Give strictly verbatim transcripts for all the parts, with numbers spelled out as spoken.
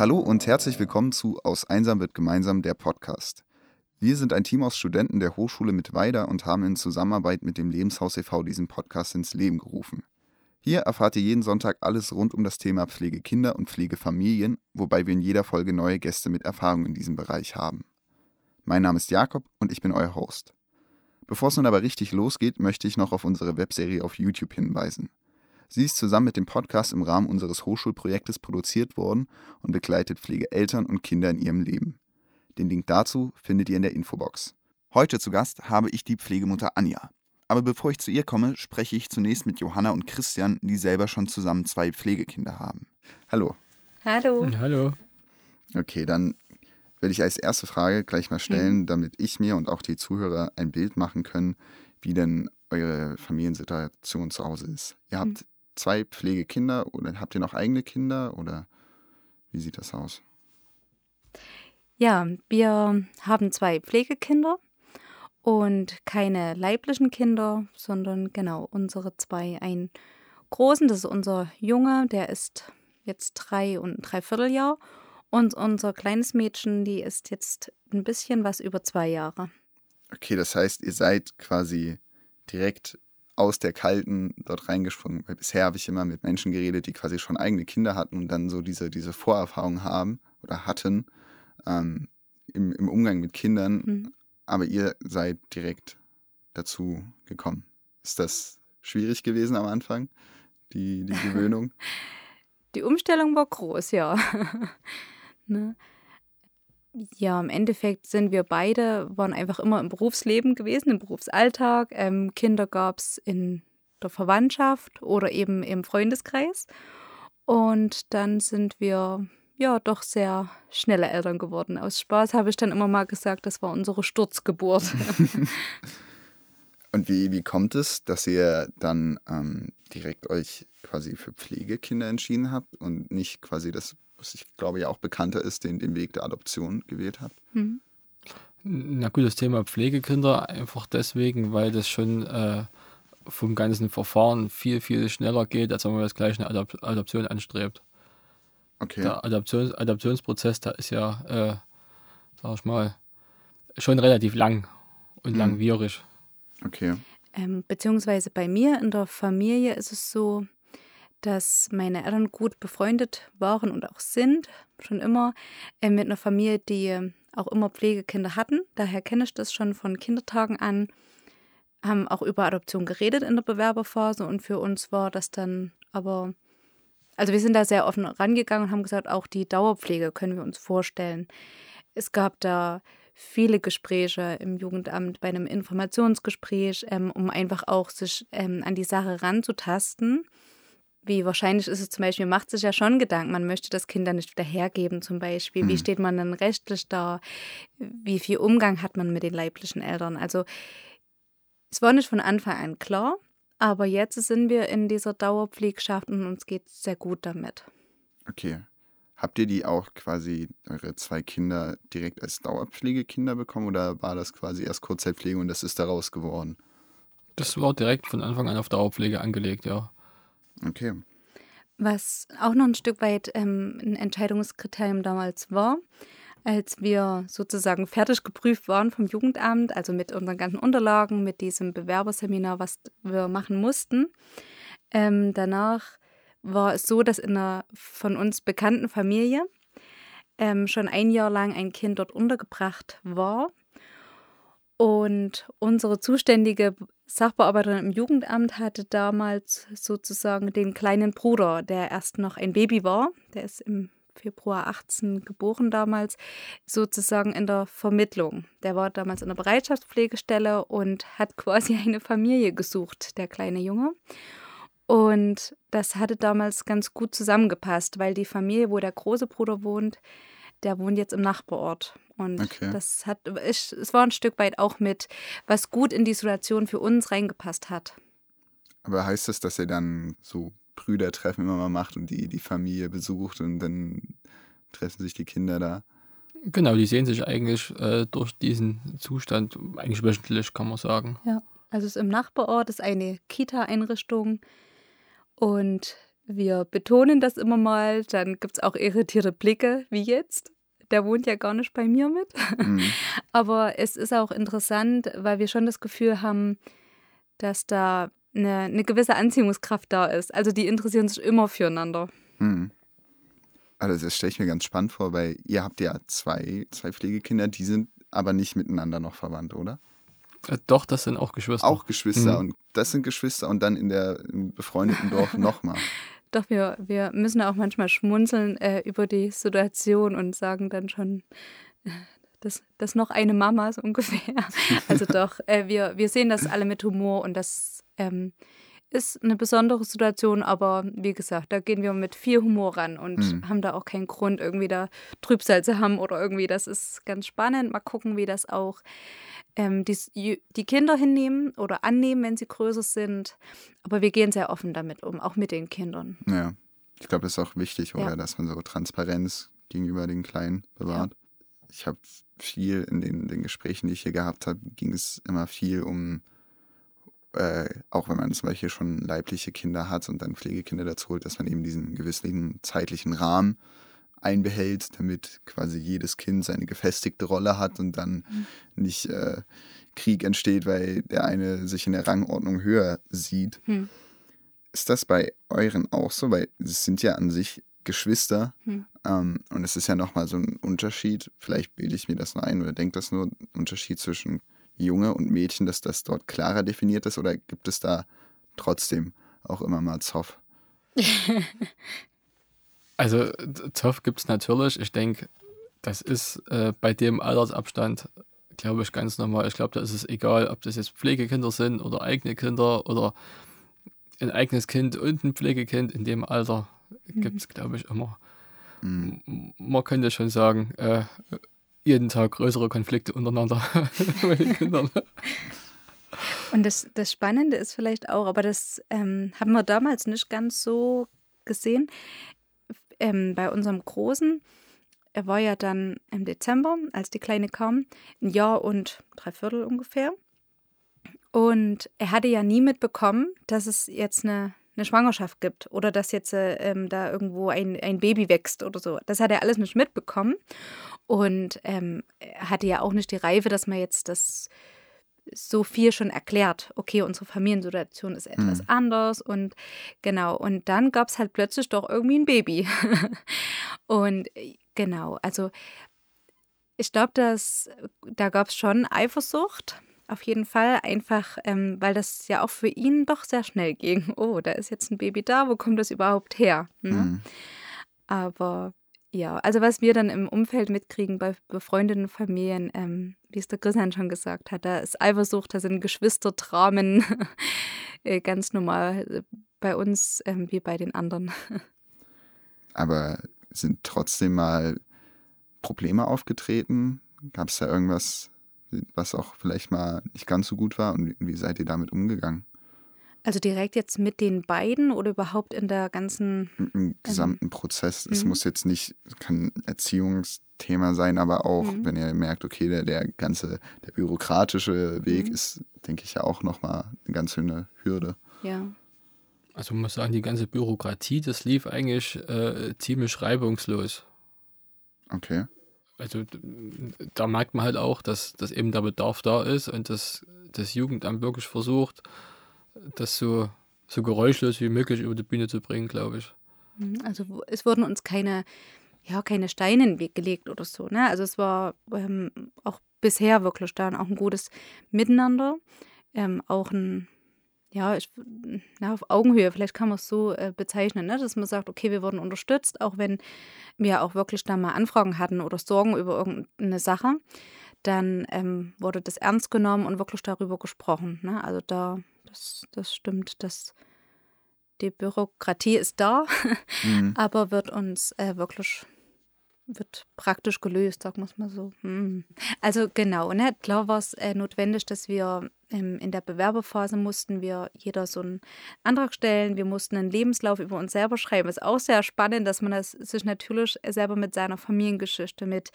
Hallo und herzlich willkommen zu Aus einsam wird gemeinsam, der Podcast. Wir sind ein Team aus Studenten der Hochschule Mittweida und haben in Zusammenarbeit mit dem Lebenshaus e V diesen Podcast ins Leben gerufen. Hier erfahrt ihr jeden Sonntag alles rund um das Thema Pflegekinder und Pflegefamilien, wobei wir in jeder Folge neue Gäste mit Erfahrung in diesem Bereich haben. Mein Name ist Jakob und ich bin euer Host. Bevor es nun aber richtig losgeht, möchte ich noch auf unsere Webserie auf YouTube hinweisen. Sie ist zusammen mit dem Podcast im Rahmen unseres Hochschulprojektes produziert worden und begleitet Pflegeeltern und Kinder in ihrem Leben. Den Link dazu findet ihr in der Infobox. Heute zu Gast habe ich die Pflegemutter Anja. Aber bevor ich zu ihr komme, spreche ich zunächst mit Johanna und Christian, die selber schon zusammen zwei Pflegekinder haben. Hallo. Hallo. Hallo. Okay, dann will ich als erste Frage gleich mal stellen, damit ich mir und auch die Zuhörer ein Bild machen können, wie denn eure Familiensituation zu Hause ist. Ihr habt zwei Pflegekinder oder habt ihr noch eigene Kinder oder wie sieht das aus? Ja, wir haben zwei Pflegekinder und keine leiblichen Kinder, sondern genau unsere zwei. Einen großen, das ist unser Junge, der ist jetzt drei und ein Dreivierteljahr, und unser kleines Mädchen, die ist jetzt ein bisschen was über zwei Jahre. Okay, das heißt, ihr seid quasi direkt aus der Kalten dort reingesprungen. Weil bisher habe ich immer mit Menschen geredet, die quasi schon eigene Kinder hatten und dann so diese, diese Vorerfahrung haben oder hatten ähm, im, im Umgang mit Kindern. Mhm. Aber ihr seid direkt dazu gekommen. Ist das schwierig gewesen am Anfang, die, die Gewöhnung? Die Umstellung war groß, ja. Ne? Ja, im Endeffekt sind wir beide, waren einfach immer im Berufsleben gewesen, im Berufsalltag. Ähm, Kinder gab es in der Verwandtschaft oder eben im Freundeskreis. Und dann sind wir ja doch sehr schnelle Eltern geworden. Aus Spaß habe ich dann immer mal gesagt, das war unsere Sturzgeburt. Und wie, wie kommt es, dass ihr dann ähm, direkt euch quasi für Pflegekinder entschieden habt und nicht quasi das, was ich glaube ja auch bekannter ist, den, den Weg der Adoption gewählt habt? Mhm. Na gut, das Thema Pflegekinder einfach deswegen, weil das schon äh, vom ganzen Verfahren viel, viel schneller geht, als wenn man das gleich eine Adop- Adoption anstrebt. Okay. Der Adoptions- Adoptionsprozess, da ist ja, äh, sag ich mal, schon relativ lang und mhm. langwierig. Okay. Ähm, beziehungsweise bei mir in der Familie ist es so, dass meine Eltern gut befreundet waren und auch sind, schon immer, äh, mit einer Familie, die auch immer Pflegekinder hatten. Daher kenne ich das schon von Kindertagen an, haben auch über Adoption geredet in der Bewerberphase und für uns war das dann aber, also wir sind da sehr offen rangegangen und haben gesagt, auch die Dauerpflege können wir uns vorstellen. Es gab da viele Gespräche im Jugendamt, bei einem Informationsgespräch, ähm, um einfach auch sich ähm, an die Sache ranzutasten. Wie wahrscheinlich ist es zum Beispiel, man macht sich ja schon Gedanken, man möchte das Kind dann nicht wieder hergeben zum Beispiel. Wie steht man dann rechtlich da? Wie viel Umgang hat man mit den leiblichen Eltern? Also es war nicht von Anfang an klar, aber jetzt sind wir in dieser Dauerpflegschaft und uns geht es sehr gut damit. Okay. Habt ihr die auch quasi, eure zwei Kinder, direkt als Dauerpflegekinder bekommen oder war das quasi erst Kurzzeitpflege und das ist daraus geworden? Das war direkt von Anfang an auf Dauerpflege angelegt, ja. Okay. Was auch noch ein Stück weit ähm, ein Entscheidungskriterium damals war, als wir sozusagen fertig geprüft waren vom Jugendamt, also mit unseren ganzen Unterlagen, mit diesem Bewerberseminar, was wir machen mussten. Ähm, danach war es so, dass in einer von uns bekannten Familie ähm, schon ein Jahr lang ein Kind dort untergebracht war. Und unsere zuständige Sachbearbeiterin im Jugendamt hatte damals sozusagen den kleinen Bruder, der erst noch ein Baby war, der ist im Februar achtzehn geboren damals, sozusagen in der Vermittlung. Der war damals in der Bereitschaftspflegestelle und hat quasi eine Familie gesucht, der kleine Junge. Und das hatte damals ganz gut zusammengepasst, weil die Familie, wo der große Bruder wohnt, der wohnt jetzt im Nachbarort. Und okay. das hat, ich, es war ein Stück weit auch mit, was gut in die Situation für uns reingepasst hat. Aber heißt das, dass ihr dann so Brüdertreffen immer mal macht und die, die Familie besucht und dann treffen sich die Kinder da? Genau, die sehen sich eigentlich äh, durch diesen Zustand, eigentlich wöchentlich, kann man sagen. Ja, also es ist im Nachbarort, ist eine Kita-Einrichtung und Wir betonen das immer mal, dann gibt es auch irritierte Blicke, wie jetzt. Der wohnt ja gar nicht bei mir mit. Mhm. Aber es ist auch interessant, weil wir schon das Gefühl haben, dass da eine, eine gewisse Anziehungskraft da ist. Also die interessieren sich immer füreinander. Mhm. Also das stelle ich mir ganz spannend vor, weil ihr habt ja zwei, zwei Pflegekinder, die sind aber nicht miteinander noch verwandt, oder? Äh, doch, das sind auch Geschwister. Auch Geschwister. Mhm. Und das sind Geschwister und dann in der im befreundeten Dorf nochmal. Doch, wir, wir müssen auch manchmal schmunzeln äh, über die Situation und sagen dann schon, äh, das, das noch eine Mama so ungefähr. Also doch, äh, wir, wir sehen das alle mit Humor und das ähm, ist eine besondere Situation, aber wie gesagt, da gehen wir mit viel Humor ran und mhm. haben da auch keinen Grund, irgendwie da Trübsal zu haben oder irgendwie, das ist ganz spannend. Mal gucken, wie das auch ähm, die, die Kinder hinnehmen oder annehmen, wenn sie größer sind. Aber wir gehen sehr offen damit um, auch mit den Kindern. Ja, ich glaube, das ist auch wichtig, oder, ja. dass man so Transparenz gegenüber den Kleinen bewahrt. Ja. Ich habe viel in den, den Gesprächen, die ich hier gehabt habe, ging es immer viel um Äh, auch wenn man zum Beispiel schon leibliche Kinder hat und dann Pflegekinder dazu holt, dass man eben diesen gewissen zeitlichen Rahmen einbehält, damit quasi jedes Kind seine gefestigte Rolle hat und dann mhm. nicht äh, Krieg entsteht, weil der eine sich in der Rangordnung höher sieht. Mhm. Ist das bei euren auch so? Weil es sind ja an sich Geschwister mhm. ähm, und es ist ja nochmal so ein Unterschied, vielleicht bilde ich mir das nur ein oder denke das nur, ein Unterschied zwischen Junge und Mädchen, dass das dort klarer definiert ist, oder gibt es da trotzdem auch immer mal Zoff? Also Zoff gibt es natürlich. Ich denke, das ist äh, bei dem Altersabstand, glaube ich, ganz normal. Ich glaube, da ist es egal, ob das jetzt Pflegekinder sind oder eigene Kinder oder ein eigenes Kind und ein Pflegekind. In dem Alter mhm. gibt es, glaube ich, immer. Mhm. Man könnte schon sagen, äh, jeden Tag größere Konflikte untereinander mit den Kindern. Und das, das Spannende ist vielleicht auch, aber das ähm, haben wir damals nicht ganz so gesehen. Ähm, bei unserem Großen, er war ja dann im Dezember, als die Kleine kam, ein Jahr und drei Viertel ungefähr. Und er hatte ja nie mitbekommen, dass es jetzt eine eine Schwangerschaft gibt oder dass jetzt ähm, da irgendwo ein, ein Baby wächst oder so. Das hat er alles nicht mitbekommen und ähm, er hatte ja auch nicht die Reife, dass man jetzt das so viel schon erklärt. Okay, unsere Familiensituation ist etwas mhm. anders und genau. Und dann gab es halt plötzlich doch irgendwie ein Baby. Und genau, also ich glaube, dass da gab es schon Eifersucht. Auf jeden Fall, einfach, ähm, weil das ja auch für ihn doch sehr schnell ging. Oh, da ist jetzt ein Baby da, wo kommt das überhaupt her? Ne? Mhm. Aber ja, also was wir dann im Umfeld mitkriegen bei befreundeten Familien, ähm, wie es der Christian schon gesagt hat, da ist Eifersucht, da sind Geschwisterdramen ganz normal bei uns ähm, wie bei den anderen. Aber sind trotzdem mal Probleme aufgetreten? Gab es da irgendwas, was auch vielleicht mal nicht ganz so gut war, und wie seid ihr damit umgegangen? Also direkt jetzt mit den beiden oder überhaupt in der ganzen... Im, im gesamten ähm, Prozess. Es muss jetzt nicht, kann ein Erziehungsthema sein, aber auch, wenn ihr merkt, okay, der, der ganze, der bürokratische Weg ist, denke ich, ja auch nochmal eine ganz schöne Hürde. Ja. Also man muss sagen, die ganze Bürokratie, das lief eigentlich äh, ziemlich reibungslos. Okay. Also da merkt man halt auch, dass, dass eben der Bedarf da ist und dass das Jugendamt wirklich versucht, das so, so geräuschlos wie möglich über die Bühne zu bringen, glaube ich. Also es wurden uns keine, ja, keine Steine in den Weg gelegt oder so. Ne? Also es war ähm, auch bisher wirklich dann auch ein gutes Miteinander, ähm, auch ein... Ja, ich, na, auf Augenhöhe, vielleicht kann man es so äh, bezeichnen, ne? Dass man sagt, okay, wir wurden unterstützt, auch wenn wir auch wirklich da mal Anfragen hatten oder Sorgen über irgendeine Sache, dann ähm, wurde das ernst genommen und wirklich darüber gesprochen. Ne? Also da, das, das stimmt, dass die Bürokratie ist da, mhm. aber wird uns äh, wirklich... wird praktisch gelöst, sagen wir es mal so. Mhm. Also genau, ne? Klar war es äh, notwendig, dass wir ähm, in der Bewerberphase mussten wir jeder so einen Antrag stellen, wir mussten einen Lebenslauf über uns selber schreiben. Ist auch sehr spannend, dass man das sich natürlich selber mit seiner Familiengeschichte, mit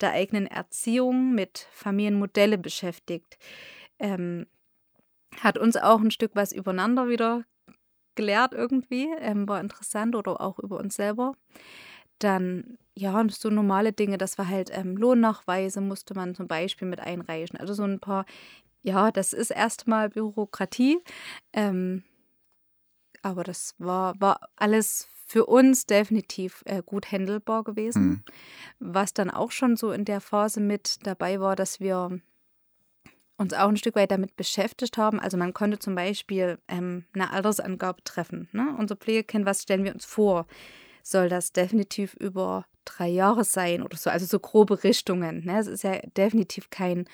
der eigenen Erziehung, mit Familienmodelle beschäftigt. Ähm, hat uns auch ein Stück was übereinander wieder gelernt irgendwie, ähm, war interessant, oder auch über uns selber. Dann, ja, so normale Dinge, das war halt ähm, Lohnnachweise musste man zum Beispiel mit einreichen. Also so ein paar, ja, das ist erstmal Bürokratie, ähm, aber das war, war alles für uns definitiv äh, gut handelbar gewesen. Mhm. Was dann auch schon so in der Phase mit dabei war, dass wir uns auch ein Stück weit damit beschäftigt haben. Also man konnte zum Beispiel ähm, eine Altersangabe treffen. Ne? Unser Pflegekind, was stellen wir uns vor? Soll das definitiv über drei Jahre sein oder so, also so grobe Richtungen. Ne? Es ist ja definitiv kein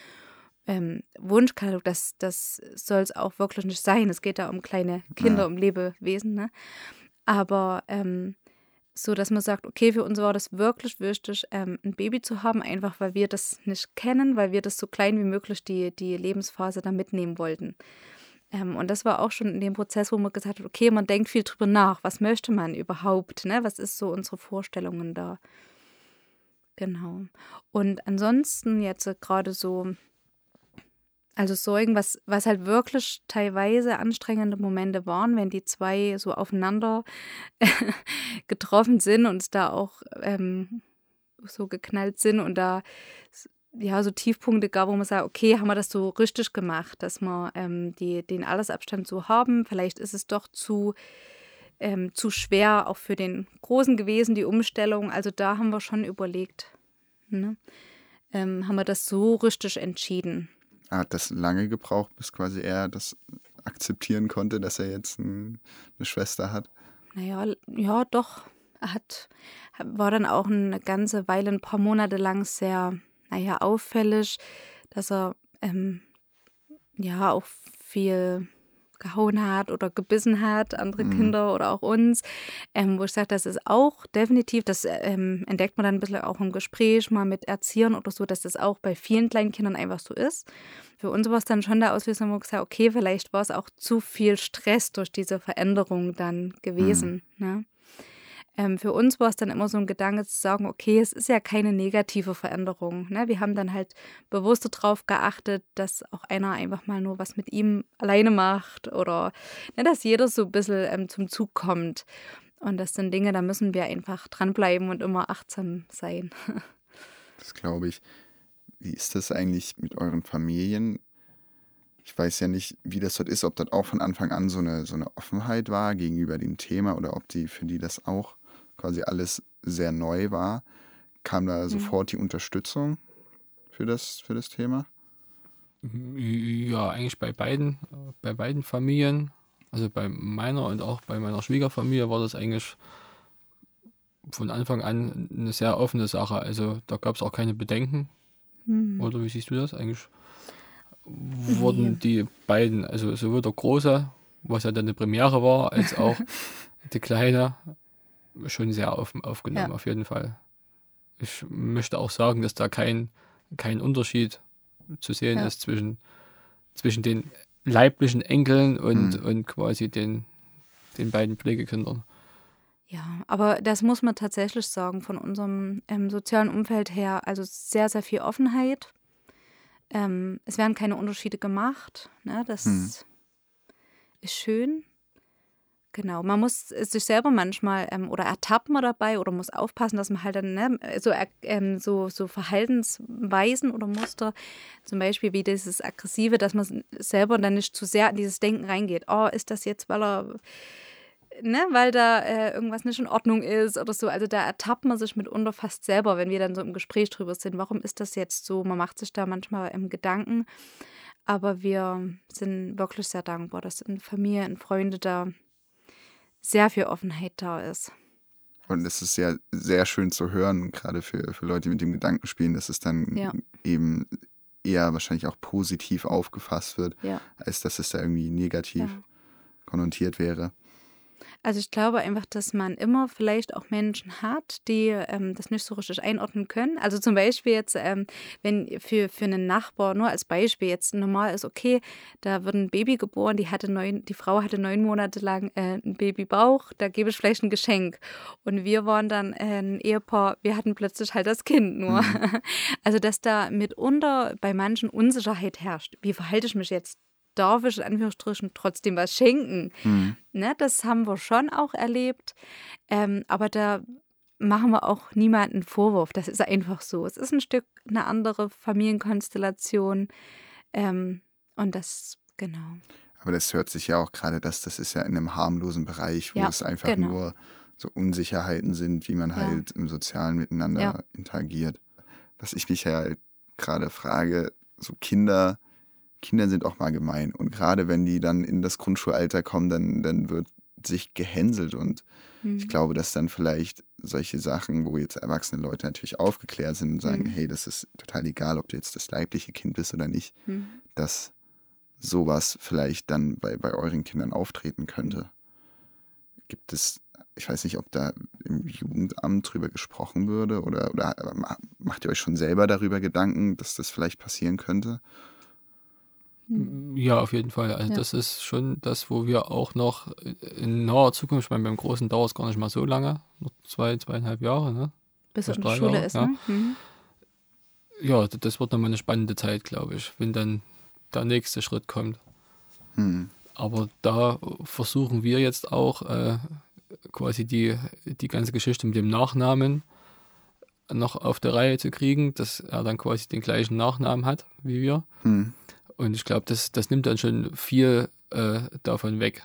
ähm, Wunschkatalog, das, das soll es auch wirklich nicht sein. Es geht da um kleine Kinder, ja, um Lebewesen. Ne? Aber ähm, so, dass man sagt, okay, für uns war das wirklich wichtig, ähm, ein Baby zu haben, einfach weil wir das nicht kennen, weil wir das so klein wie möglich die, die Lebensphase da mitnehmen wollten. Ähm, und das war auch schon in dem Prozess, wo man gesagt hat, okay, man denkt viel drüber nach, was möchte man überhaupt, ne? Was ist so unsere Vorstellungen da? Genau. Und ansonsten jetzt gerade so, also Sorgen, was, was halt wirklich teilweise anstrengende Momente waren, wenn die zwei so aufeinander getroffen sind und da auch ähm, so geknallt sind und da ja, so Tiefpunkte gab, wo man sagt, okay, haben wir das so richtig gemacht, dass wir ähm, die, den Altersabstand so haben. Vielleicht ist es doch zu, ähm, zu schwer auch für den Großen gewesen, die Umstellung. Also da haben wir schon überlegt, ne? ähm, haben wir das so richtig entschieden. Ah, hat das lange gebraucht, bis quasi er das akzeptieren konnte, dass er jetzt ein, eine Schwester hat? Naja, ja, doch. Er hat, war dann auch eine ganze Weile, ein paar Monate lang sehr... naja, auffällig, dass er ähm, ja auch viel gehauen hat oder gebissen hat, andere mhm. Kinder oder auch uns, ähm, wo ich sage, das ist auch definitiv, das ähm, entdeckt man dann ein bisschen auch im Gespräch, mal mit Erziehern oder so, dass das auch bei vielen kleinen Kindern einfach so ist. Für uns war es dann schon der Auslöser, wo wir gesagt haben, okay, vielleicht war es auch zu viel Stress durch diese Veränderung dann gewesen, mhm. ne? Ähm, für uns war es dann immer so ein Gedanke zu sagen, okay, es ist ja keine negative Veränderung. Ne? Wir haben dann halt bewusst darauf geachtet, dass auch einer einfach mal nur was mit ihm alleine macht oder ne, dass jeder so ein bisschen ähm, zum Zug kommt. Und das sind Dinge, da müssen wir einfach dranbleiben und immer achtsam sein. Das glaube ich. Wie ist das eigentlich mit euren Familien? Ich weiß ja nicht, wie das dort ist, ob das auch von Anfang an so eine, so eine Offenheit war gegenüber dem Thema oder ob die für die das auch quasi alles sehr neu war. Kam da sofort die Unterstützung für das, für das Thema? Ja, eigentlich bei beiden, bei beiden Familien, also bei meiner und auch bei meiner Schwiegerfamilie war das eigentlich von Anfang an eine sehr offene Sache. Also da gab es auch keine Bedenken. Mhm. Oder wie siehst du das eigentlich? Wurden die beiden, also sowohl der Große, was ja dann eine Premiere war, als auch die Kleine, schon sehr offen aufgenommen, ja. Auf jeden Fall. Ich möchte auch sagen, dass da kein, kein Unterschied zu sehen ja. ist zwischen, zwischen den leiblichen Enkeln und, mhm. und quasi den, den beiden Pflegekindern. Ja, aber das muss man tatsächlich sagen, von unserem ähm, sozialen Umfeld her, also sehr, sehr viel Offenheit. Ähm, es werden keine Unterschiede gemacht, ne? Das hm. ist schön. Genau, man muss sich selber manchmal ähm, oder ertappt man dabei oder muss aufpassen, dass man halt dann ne, so, ähm, so, so Verhaltensweisen oder Muster, zum Beispiel wie dieses Aggressive, dass man selber dann nicht zu sehr in dieses Denken reingeht. Oh, ist das jetzt, weil er, ne, weil da äh, irgendwas nicht in Ordnung ist oder so. Also da ertappt man sich mitunter fast selber, wenn wir dann so im Gespräch drüber sind. Warum ist das jetzt so? Man macht sich da manchmal im Gedanken. Aber wir sind wirklich sehr dankbar, dass in Familie, in Freunde da sehr viel Offenheit da ist. Und es ist ja sehr schön zu hören, gerade für, für Leute, die mit dem Gedanken spielen, dass es dann ja. eben eher wahrscheinlich auch positiv aufgefasst wird, ja. als dass es da irgendwie negativ ja. konnotiert wäre. Also ich glaube einfach, dass man immer vielleicht auch Menschen hat, die ähm, das nicht so richtig einordnen können. Also zum Beispiel jetzt, ähm, wenn für, für einen Nachbar, nur als Beispiel, jetzt normal ist, okay, da wird ein Baby geboren, die, hatte neun, die Frau hatte neun Monate lang äh, einen Babybauch, da gebe ich vielleicht ein Geschenk. Und wir waren dann äh, ein Ehepaar, wir hatten plötzlich halt das Kind nur. Mhm. Also dass da mitunter bei manchen Unsicherheit herrscht. Wie verhalte ich mich jetzt darf ich in Anführungsstrichen trotzdem was schenken. Mhm. Ne, das haben wir schon auch erlebt, ähm, aber da machen wir auch niemanden Vorwurf. Das ist einfach so. Es ist ein Stück eine andere Familienkonstellation ähm, und das, genau. Aber das hört sich ja auch gerade, dass das ist ja in einem harmlosen Bereich, wo ja, es einfach genau. nur so Unsicherheiten sind, wie man ja. halt im Sozialen miteinander ja. interagiert. Was ich mich ja halt gerade frage, so Kinder, Kinder sind auch mal gemein. Und gerade wenn die dann in das Grundschulalter kommen, dann, dann wird sich gehänselt. Und mhm. ich glaube, dass dann vielleicht solche Sachen, wo jetzt erwachsene Leute natürlich aufgeklärt sind und sagen, mhm. hey, das ist total egal, ob du jetzt das leibliche Kind bist oder nicht, mhm. dass sowas vielleicht dann bei, bei euren Kindern auftreten könnte. Gibt es, ich weiß nicht, ob da im Jugendamt drüber gesprochen würde oder, oder macht ihr euch schon selber darüber Gedanken, dass das vielleicht passieren könnte? Ja, auf jeden Fall. Also ja. das ist schon das, wo wir auch noch in naher Zukunft, ich meine, beim Großen dauert es gar nicht mal so lange, noch zwei, zweieinhalb Jahre, ne? Bis er in der Schule Jahre, ist, ja. ne? Mhm. Ja, das wird nochmal eine spannende Zeit, glaube ich, wenn dann der nächste Schritt kommt. Hm. Aber da versuchen wir jetzt auch äh, quasi die, die ganze Geschichte mit dem Nachnamen noch auf der Reihe zu kriegen, dass er dann quasi den gleichen Nachnamen hat wie wir. Hm. Und ich glaube, das, das nimmt dann schon viel äh, davon weg.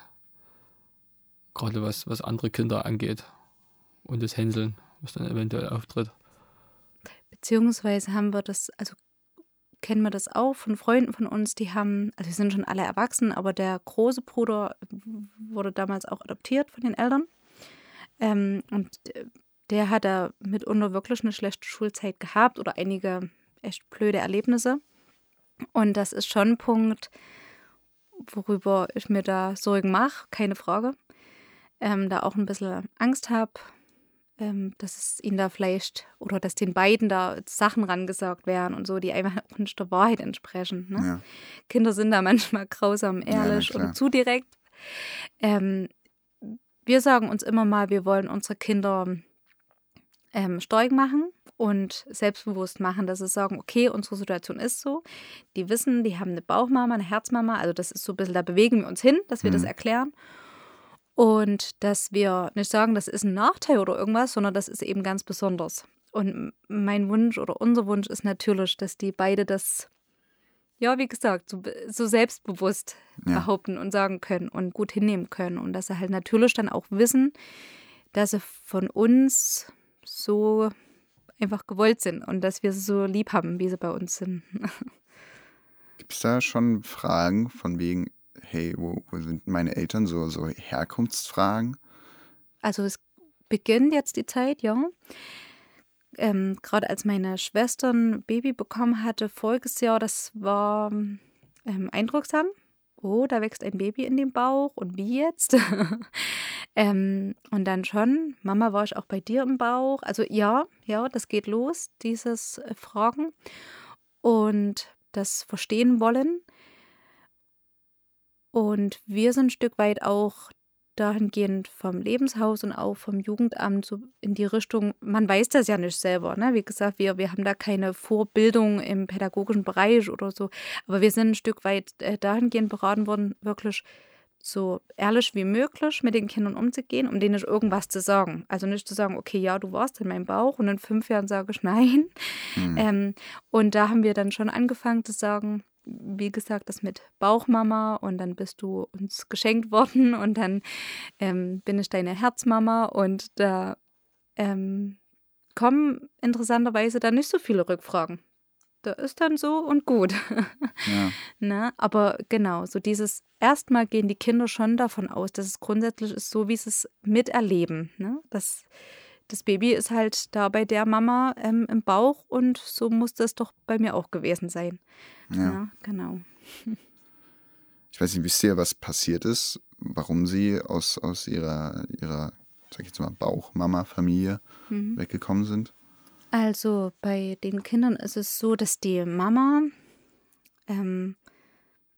Gerade was, was andere Kinder angeht. Und das Hänseln, was dann eventuell auftritt. Beziehungsweise haben wir das, also kennen wir das auch von Freunden von uns, die haben, also wir sind schon alle erwachsen, aber der große Bruder wurde damals auch adoptiert von den Eltern. Ähm, und der hat da mitunter wirklich eine schlechte Schulzeit gehabt oder einige echt blöde Erlebnisse. Und das ist schon ein Punkt, worüber ich mir da Sorgen mache, keine Frage. Ähm, da auch ein bisschen Angst habe, ähm, dass es ihnen da vielleicht oder dass den beiden da Sachen rangesagt werden und so, die einfach auch nicht der Wahrheit entsprechen. Ne? Ja. Kinder sind da manchmal grausam ehrlich oder ja, zu direkt. Ähm, wir sagen uns immer mal, wir wollen unsere Kinder ähm, stark machen. Und selbstbewusst machen, dass sie sagen, okay, unsere Situation ist so. Die wissen, die haben eine Bauchmama, eine Herzmama. Also das ist so ein bisschen, da bewegen wir uns hin, dass wir mhm. das erklären. Und dass wir nicht sagen, das ist ein Nachteil oder irgendwas, sondern das ist eben ganz besonders. Und mein Wunsch oder unser Wunsch ist natürlich, dass die beide das, ja, wie gesagt, so, so selbstbewusst ja. behaupten und sagen können und gut hinnehmen können. Und dass sie halt natürlich dann auch wissen, dass sie von uns so einfach gewollt sind und dass wir sie so lieb haben, wie sie bei uns sind. Gibt es da schon Fragen von wegen, hey, wo, wo sind meine Eltern, so, so Herkunftsfragen? Also es beginnt jetzt die Zeit, ja. Ähm, gerade als meine Schwester ein Baby bekommen hatte, voriges Jahr, das war ähm, eindrucksam. Oh, da wächst ein Baby in dem Bauch und wie jetzt? ähm, und dann schon, Mama, war ich auch bei dir im Bauch? Also ja, ja, das geht los, dieses Fragen und das Verstehen wollen. Und wir sind ein Stück weit auch dahingehend vom Lebenshaus und auch vom Jugendamt so in die Richtung, man weiß das ja nicht selber, ne? Wie gesagt, wir, wir haben da keine Vorbildung im pädagogischen Bereich oder so, aber wir sind ein Stück weit dahingehend beraten worden, wirklich so ehrlich wie möglich mit den Kindern umzugehen, um denen nicht irgendwas zu sagen. Also nicht zu sagen, okay, ja, du warst in meinem Bauch und in fünf Jahren sage ich nein. Mhm. Ähm, und da haben wir dann schon angefangen zu sagen, wie gesagt, das mit Bauchmama und dann bist du uns geschenkt worden und dann ähm, bin ich deine Herzmama und da ähm, kommen interessanterweise dann nicht so viele Rückfragen. Da ist dann so und gut. Ja. Na, aber genau, so dieses erstmal gehen die Kinder schon davon aus, dass es grundsätzlich ist, so wie sie es miterleben. Ne? Das, das Baby ist halt da bei der Mama ähm, im Bauch und so muss das doch bei mir auch gewesen sein. Ja, ja, genau. Ich weiß nicht, wisst ihr, was passiert ist, warum sie aus, aus ihrer, ihrer, sag ich jetzt mal, Bauchmama-Familie mhm. weggekommen sind? Also bei den Kindern ist es so, dass die Mama ähm,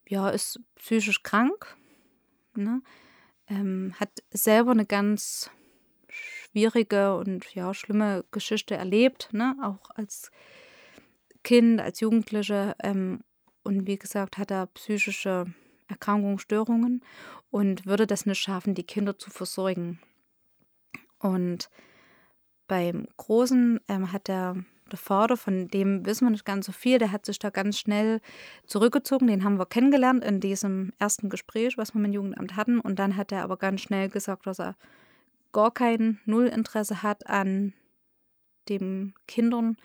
ja, ist psychisch krank, ne? ähm, hat selber eine ganz schwierige und ja, schlimme Geschichte erlebt, ne? Auch als Kind, als Jugendliche ähm, und wie gesagt hat er psychische Erkrankungen, Störungen und würde das nicht schaffen, die Kinder zu versorgen. Und beim Großen ähm, hat der, der Vater, von dem wissen wir nicht ganz so viel, der hat sich da ganz schnell zurückgezogen. Den haben wir kennengelernt in diesem ersten Gespräch, was wir mit dem Jugendamt hatten. Und dann hat er aber ganz schnell gesagt, dass er gar kein Nullinteresse hat an den Kindern.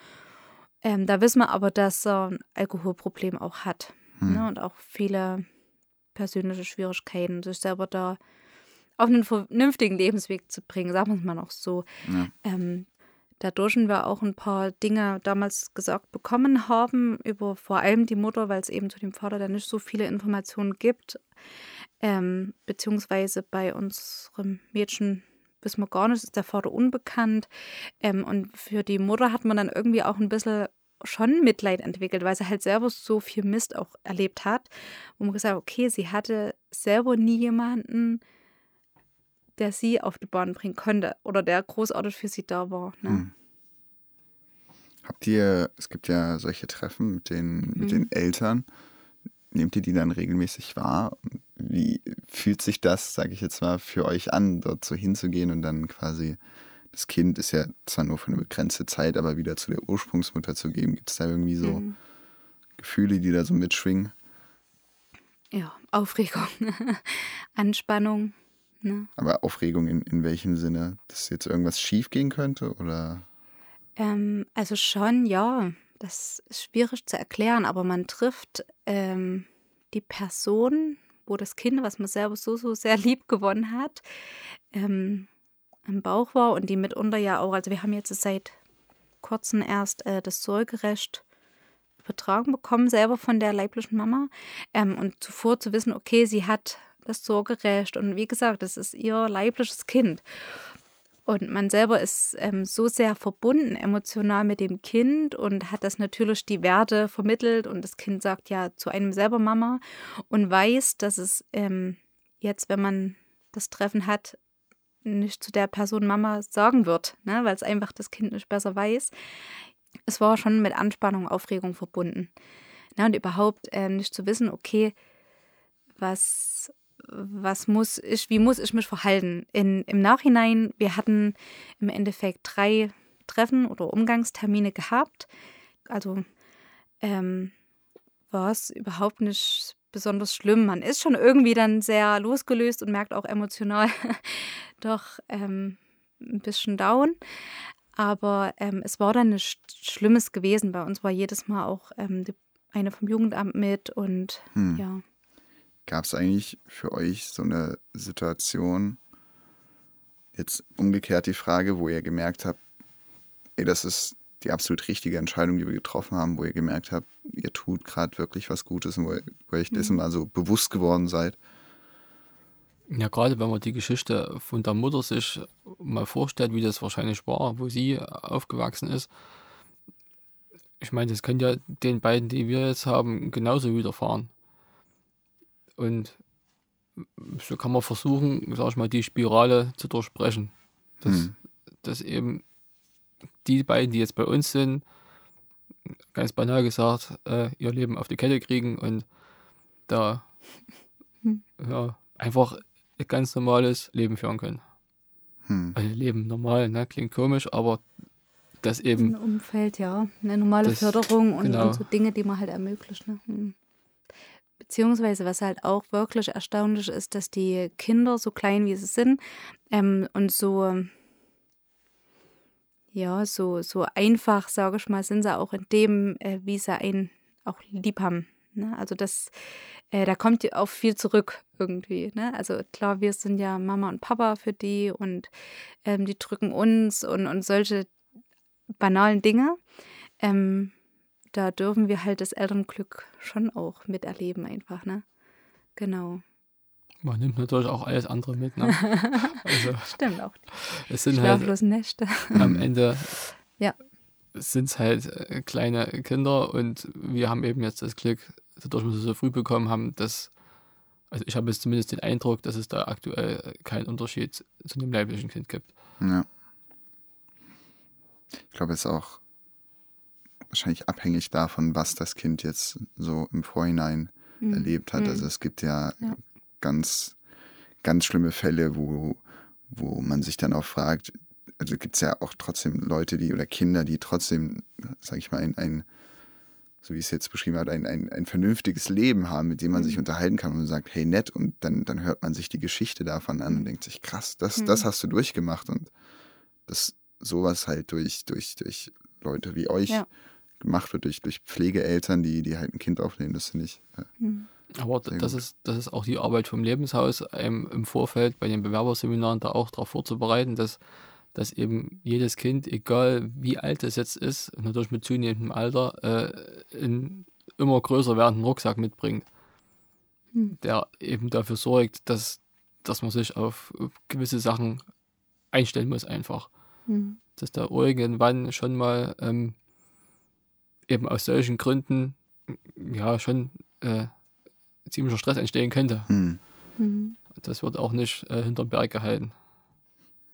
Ähm, da wissen wir aber, dass er ein Alkoholproblem auch hat. Hm. Ne, und auch viele persönliche Schwierigkeiten, sich selber da auf einen vernünftigen Lebensweg zu bringen, sagen wir es mal noch so. Ja. Ähm, dadurch haben wir auch ein paar Dinge damals gesagt bekommen haben, über vor allem die Mutter, weil es eben zu dem Vater da nicht so viele Informationen gibt. Ähm, beziehungsweise bei unserem Mädchen wissen wir gar nicht, ist der Vater unbekannt. Ähm, und für die Mutter hat man dann irgendwie auch ein bisschen schon Mitleid entwickelt, weil sie halt selber so viel Mist auch erlebt hat. Wo man gesagt hat, okay, sie hatte selber nie jemanden, der sie auf die Bahn bringen konnte oder der großartig für sie da war. Ne? Hm. Habt ihr, es gibt ja solche Treffen mit den, mhm. mit den Eltern, nehmt ihr die dann regelmäßig wahr? Wie fühlt sich das, sage ich jetzt mal, für euch an, dort so hinzugehen und dann quasi, das Kind ist ja zwar nur für eine begrenzte Zeit, aber wieder zu der Ursprungsmutter zu geben? Gibt es da irgendwie so mhm. Gefühle, die da so mitschwingen? Ja, Aufregung, Anspannung. Ne? Aber Aufregung in, in welchem Sinne? Dass jetzt irgendwas schief gehen könnte? Oder? Ähm, also schon, ja. Das ist schwierig zu erklären, aber man trifft ähm, die Person, wo das Kind, was man selber so, so sehr lieb gewonnen hat, ähm, im Bauch war und die mitunter ja auch, also wir haben jetzt seit kurzem erst äh, das Sorgerecht übertragen bekommen, selber von der leiblichen Mama. Ähm, und zuvor zu wissen, okay, sie hat das Sorgerecht. Und wie gesagt, das ist ihr leibliches Kind. Und man selber ist ähm, so sehr verbunden emotional mit dem Kind und hat das natürlich die Werte vermittelt. Und das Kind sagt ja zu einem selber Mama und weiß, dass es ähm, jetzt, wenn man das Treffen hat, nicht zu der Person Mama sagen wird, ne? Weil es einfach das Kind nicht besser weiß. Es war schon mit Anspannung, Aufregung verbunden. Ja, und überhaupt äh, nicht zu wissen, okay, was... Was muss ich, wie muss ich mich verhalten? In, Im Nachhinein, wir hatten im Endeffekt drei Treffen oder Umgangstermine gehabt. Also ähm, war es überhaupt nicht besonders schlimm. Man ist schon irgendwie dann sehr losgelöst und merkt auch emotional doch ähm, ein bisschen down. Aber ähm, es war dann nichts Schlimmes gewesen. Bei uns war jedes Mal auch ähm, die, eine vom Jugendamt mit und hm. ja. Gab es eigentlich für euch so eine Situation, jetzt umgekehrt die Frage, wo ihr gemerkt habt, ey, das ist die absolut richtige Entscheidung, die wir getroffen haben, wo ihr gemerkt habt, ihr tut gerade wirklich was Gutes und wo ihr, wo ihr euch dessen mal so bewusst geworden seid? Ja, gerade wenn man die Geschichte von der Mutter sich mal vorstellt, wie das wahrscheinlich war, wo sie aufgewachsen ist. Ich meine, das könnte ja den beiden, die wir jetzt haben, genauso widerfahren. Und so kann man versuchen, sag ich mal, die Spirale zu durchbrechen. Dass, hm. dass eben die beiden, die jetzt bei uns sind, ganz banal gesagt, äh, ihr Leben auf die Kette kriegen und da hm. ja, einfach ein ganz normales Leben führen können. Hm. Also Leben normal, ne? Klingt komisch, aber das eben... Ein Umfeld, ja. Eine normale das, Förderung und, genau. und so Dinge, die man halt ermöglicht. Ne? Hm. Beziehungsweise, was halt auch wirklich erstaunlich ist, dass die Kinder, so klein wie sie sind, ähm, und so, ja, so, so einfach, sage ich mal, sind sie auch in dem, äh, wie sie einen auch lieb haben. Ne? Also das, äh, da kommt auch viel zurück irgendwie. Ne? Also klar, wir sind ja Mama und Papa für die und ähm, die drücken uns und, und solche banalen Dinge. Ähm, Da dürfen wir halt das Elternglück schon auch miterleben einfach, ne? Genau. Man nimmt natürlich auch alles andere mit, ne? Also, stimmt auch. Es sind schlaflose halt Nächte. Am Ende ja. sind es halt kleine Kinder und wir haben eben jetzt das Glück, dadurch, dass wir es so früh bekommen haben, dass, also ich habe jetzt zumindest den Eindruck, dass es da aktuell keinen Unterschied zu einem leiblichen Kind gibt. Ja. Ich glaube, es ist auch wahrscheinlich abhängig davon, was das Kind jetzt so im Vorhinein mhm. erlebt hat. Also es gibt ja, ja. ganz, ganz schlimme Fälle, wo, wo man sich dann auch fragt, also gibt es ja auch trotzdem Leute, die oder Kinder, die trotzdem, sag ich mal, ein, ein so wie es jetzt beschrieben hat, ein, ein, ein vernünftiges Leben haben, mit dem man mhm. sich unterhalten kann und sagt, hey, nett, und dann, dann hört man sich die Geschichte davon an und denkt sich, krass, das, mhm. das hast du durchgemacht und das sowas halt durch, durch, durch Leute wie euch ja. gemacht wird, durch, durch Pflegeeltern, die, die halt ein Kind aufnehmen, das finde ich. Äh, mhm. Aber das ist, das ist auch die Arbeit vom Lebenshaus, ähm, im Vorfeld bei den Bewerberseminaren da auch darauf vorzubereiten, dass, dass eben jedes Kind, egal wie alt es jetzt ist, natürlich mit zunehmendem Alter, äh, einen immer größer werdenden Rucksack mitbringt, mhm. der eben dafür sorgt, dass, dass man sich auf gewisse Sachen einstellen muss einfach. Mhm. Dass da irgendwann schon mal ähm, eben aus solchen Gründen ja schon äh, ziemlicher Stress entstehen könnte. Hm. Mhm. Das wird auch nicht äh, hinterm Berg gehalten.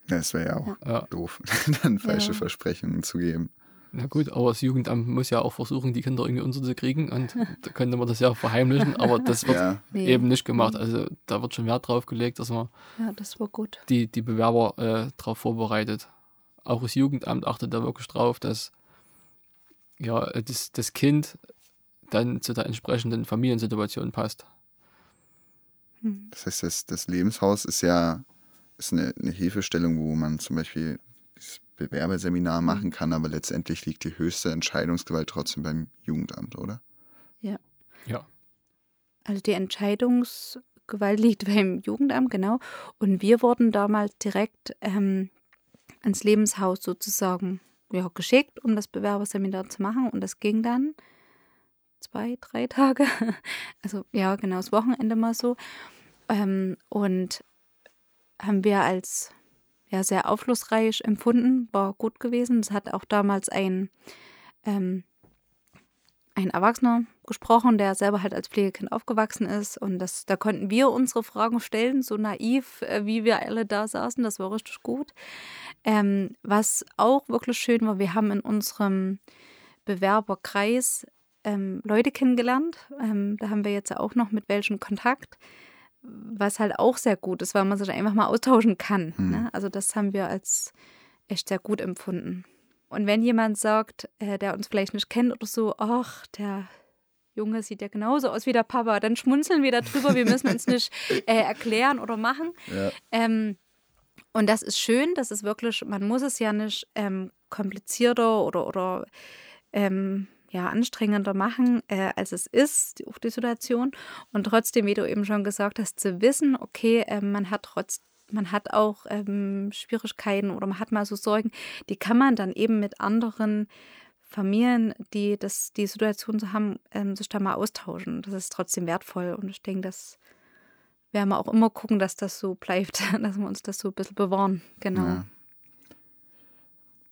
Ja, das wäre ja auch ja. doof, dann falsche ja. Versprechungen zu geben. Na gut, aber das Jugendamt muss ja auch versuchen, die Kinder irgendwie unterzukriegen und da könnte man das ja verheimlichen, aber das wird ja. eben nicht gemacht. Also da wird schon Wert drauf gelegt, dass man ja, das war gut. Die, die Bewerber äh, darauf vorbereitet. Auch das Jugendamt achtet da wirklich drauf, dass ja, das, das Kind dann zu der entsprechenden Familiensituation passt. Das heißt, das, das Lebenshaus ist ja ist eine, eine Hilfestellung, wo man zum Beispiel das Bewerberseminar machen kann, aber letztendlich liegt die höchste Entscheidungsgewalt trotzdem beim Jugendamt, oder? Ja. Ja. Also die Entscheidungsgewalt liegt beim Jugendamt, genau. Und wir wurden damals direkt ähm, ans Lebenshaus sozusagen ja, geschickt, um das Bewerberseminar zu machen. Und das ging dann zwei, drei Tage. Also ja, genau, das Wochenende mal so. Ähm, und haben wir als ja, sehr aufschlussreich empfunden, war gut gewesen. Es hat auch damals ein, ähm, ein Erwachsener gesprochen, der selber halt als Pflegekind aufgewachsen ist. Und das, da konnten wir unsere Fragen stellen, so naiv, äh, wie wir alle da saßen. Das war richtig gut. Ähm, was auch wirklich schön war, wir haben in unserem Bewerberkreis ähm, Leute kennengelernt. Ähm, da haben wir jetzt auch noch mit welchen Kontakt. Was halt auch sehr gut ist, weil man sich einfach mal austauschen kann. Mhm. Ne? Also das haben wir als echt sehr gut empfunden. Und wenn jemand sagt, äh, der uns vielleicht nicht kennt oder so, ach, der Junge sieht ja genauso aus wie der Papa, dann schmunzeln wir darüber, wir müssen uns nicht äh, erklären oder machen. Ja. Ähm, und das ist schön, das ist wirklich, man muss es ja nicht ähm, komplizierter oder, oder ähm, ja, anstrengender machen, äh, als es ist, die, auch die Situation. Und trotzdem, wie du eben schon gesagt hast, zu wissen, okay, äh, man hat trotz, man hat auch ähm, Schwierigkeiten oder man hat mal so Sorgen, die kann man dann eben mit anderen Familien, die das, die Situation so haben, ähm, sich da mal austauschen. Das ist trotzdem wertvoll und ich denke, das werden wir auch immer gucken, dass das so bleibt, dass wir uns das so ein bisschen bewahren. Genau. Ja.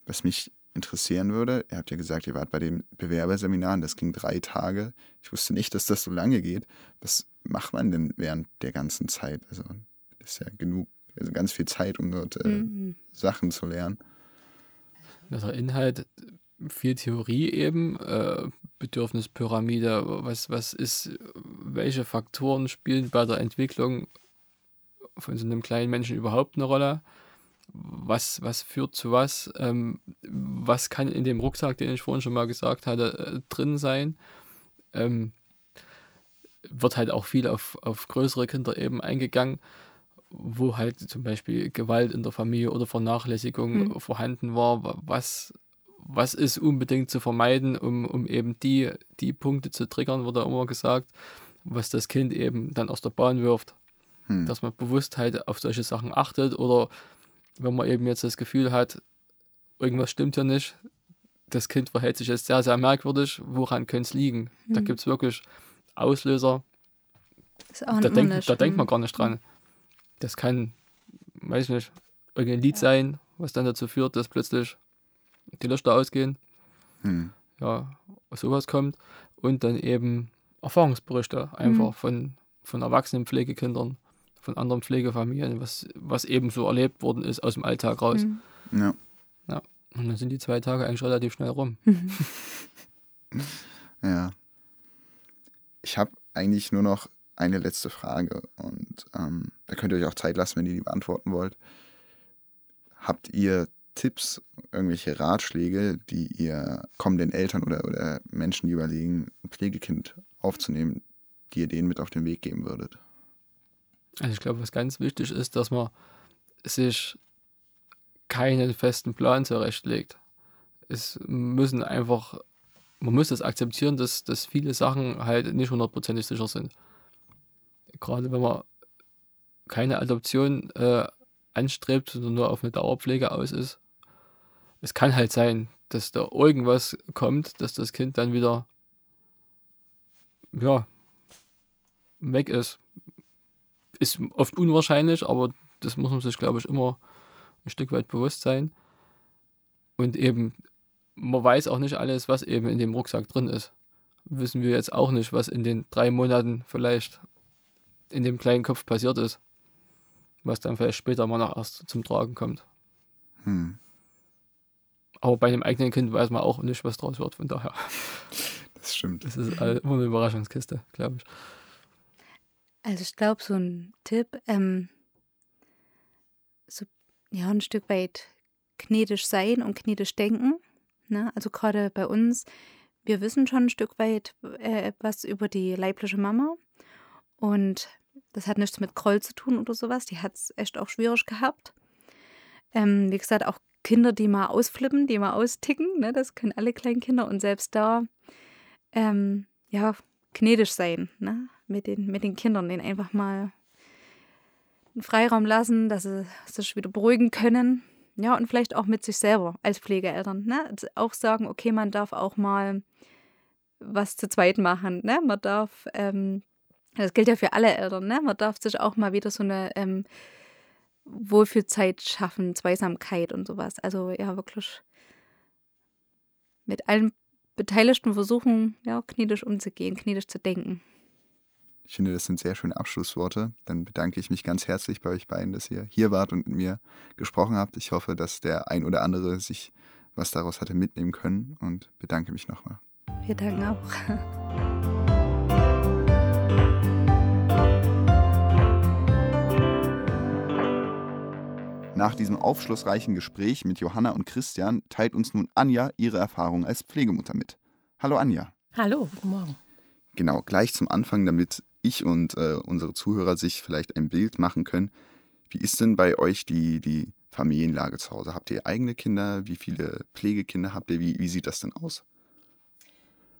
Was mich interessieren würde, ihr habt ja gesagt, ihr wart bei den Bewerberseminaren, das ging drei Tage. Ich wusste nicht, dass das so lange geht. Was macht man denn während der ganzen Zeit? Also ist ja genug, also ganz viel Zeit, um dort äh, mhm. Sachen zu lernen. Also Inhalt, viel Theorie eben, äh, Bedürfnispyramide, was, was ist, welche Faktoren spielen bei der Entwicklung von so einem kleinen Menschen überhaupt eine Rolle? Was, was führt zu was, ähm, was kann in dem Rucksack, den ich vorhin schon mal gesagt hatte, äh, drin sein, ähm, wird halt auch viel auf, auf größere Kinder eben eingegangen, wo halt zum Beispiel Gewalt in der Familie oder Vernachlässigung mhm. vorhanden war, was, was ist unbedingt zu vermeiden, um, um eben die, die Punkte zu triggern, wurde immer gesagt, was das Kind eben dann aus der Bahn wirft, mhm. dass man bewusst halt auf solche Sachen achtet oder wenn man eben jetzt das Gefühl hat, irgendwas stimmt ja nicht, das Kind verhält sich jetzt sehr, sehr merkwürdig, woran könnte es liegen? Mhm. Da gibt es wirklich Auslöser, ist auch da, denk, da denkt man gar nicht dran. Das kann, weiß ich nicht, irgendein Lied ja. sein, was dann dazu führt, dass plötzlich die Lichter ausgehen, mhm. ja, sowas kommt und dann eben Erfahrungsberichte einfach mhm. von, von erwachsenen Pflegekindern, von anderen Pflegefamilien, was, was eben so erlebt worden ist aus dem Alltag raus. Mhm. Ja. ja. Und dann sind die zwei Tage eigentlich relativ schnell rum. Mhm. ja. Ich habe eigentlich nur noch eine letzte Frage und ähm, da könnt ihr euch auch Zeit lassen, wenn ihr die beantworten wollt. Habt ihr Tipps, irgendwelche Ratschläge, die ihr kommenden Eltern oder, oder Menschen, die überlegen, ein Pflegekind aufzunehmen, die ihr denen mit auf den Weg geben würdet? Also ich glaube, was ganz wichtig ist, dass man sich keinen festen Plan zurechtlegt. Es müssen einfach, man muss das akzeptieren, dass, dass viele Sachen halt nicht hundertprozentig sicher sind. Gerade wenn man keine Adoption äh, anstrebt, sondern nur auf eine Dauerpflege aus ist. Es kann halt sein, dass da irgendwas kommt, dass das Kind dann wieder ja, weg ist. Ist oft unwahrscheinlich, aber das muss man sich, glaube ich, immer ein Stück weit bewusst sein. Und eben, man weiß auch nicht alles, was eben in dem Rucksack drin ist. Wissen wir jetzt auch nicht, was in den drei Monaten vielleicht in dem kleinen Kopf passiert ist, was dann vielleicht später mal noch erst zum Tragen kommt. Hm. Aber bei dem eigenen Kind weiß man auch nicht, was draus wird, von daher. Das stimmt. Das ist halt immer eine Überraschungskiste, glaube ich. Also ich glaube, so ein Tipp, ähm, so ja, ein Stück weit gnädig sein und gnädig denken. Ne? Also gerade bei uns, wir wissen schon ein Stück weit äh, was über die leibliche Mama. Und das hat nichts mit Groll zu tun oder sowas. Die hat es echt auch schwierig gehabt. Ähm, wie gesagt, auch Kinder, die mal ausflippen, die mal austicken. Ne? Das können alle kleinen Kinder. Und selbst da, ähm, ja, gnädig sein, ne? mit, den, mit den Kindern. Den einfach mal einen Freiraum lassen, dass sie sich wieder beruhigen können. Ja, und vielleicht auch mit sich selber als Pflegeeltern. Ne? Also auch sagen, okay, man darf auch mal was zu zweit machen. Ne? Man darf... Ähm, Das gilt ja für alle Eltern, ne? Man darf sich auch mal wieder so eine ähm, Wohlfühlzeit schaffen, Zweisamkeit und sowas. Also ja, wirklich mit allen Beteiligten versuchen, ja, gnädig umzugehen, gnädig zu denken. Ich finde, das sind sehr schöne Abschlussworte. Dann bedanke ich mich ganz herzlich bei euch beiden, dass ihr hier wart und mit mir gesprochen habt. Ich hoffe, dass der ein oder andere sich was daraus hatte mitnehmen können und bedanke mich nochmal. Wir danken auch. Nach diesem aufschlussreichen Gespräch mit Johanna und Christian teilt uns nun Anja ihre Erfahrungen als Pflegemutter mit. Hallo Anja. Hallo, guten Morgen. Genau, gleich zum Anfang, damit ich und äh, unsere Zuhörer sich vielleicht ein Bild machen können. Wie ist denn bei euch die, die Familienlage zu Hause? Habt ihr eigene Kinder? Wie viele Pflegekinder habt ihr? Wie, wie sieht das denn aus?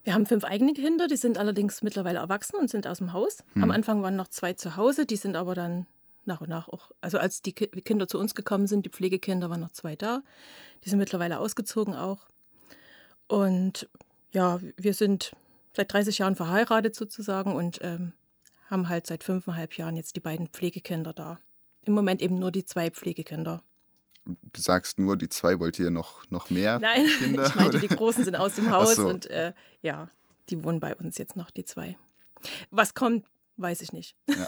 Wir haben fünf eigene Kinder, die sind allerdings mittlerweile erwachsen und sind aus dem Haus. Hm. Am Anfang waren noch zwei zu Hause, die sind aber dann... nach und nach auch. Also als die Kinder zu uns gekommen sind, die Pflegekinder, waren noch zwei da. Die sind mittlerweile ausgezogen auch. Und ja, wir sind seit dreißig Jahren verheiratet sozusagen und ähm, haben halt seit fünfeinhalb Jahren jetzt die beiden Pflegekinder da. Im Moment eben nur die zwei Pflegekinder. Du sagst nur, die zwei, wollt ihr noch, noch mehr Nein, Kinder? Ich meinte, die Großen sind aus dem Haus so. und äh, ja, die wohnen bei uns jetzt noch, die zwei. Was kommt, weiß ich nicht. Ja.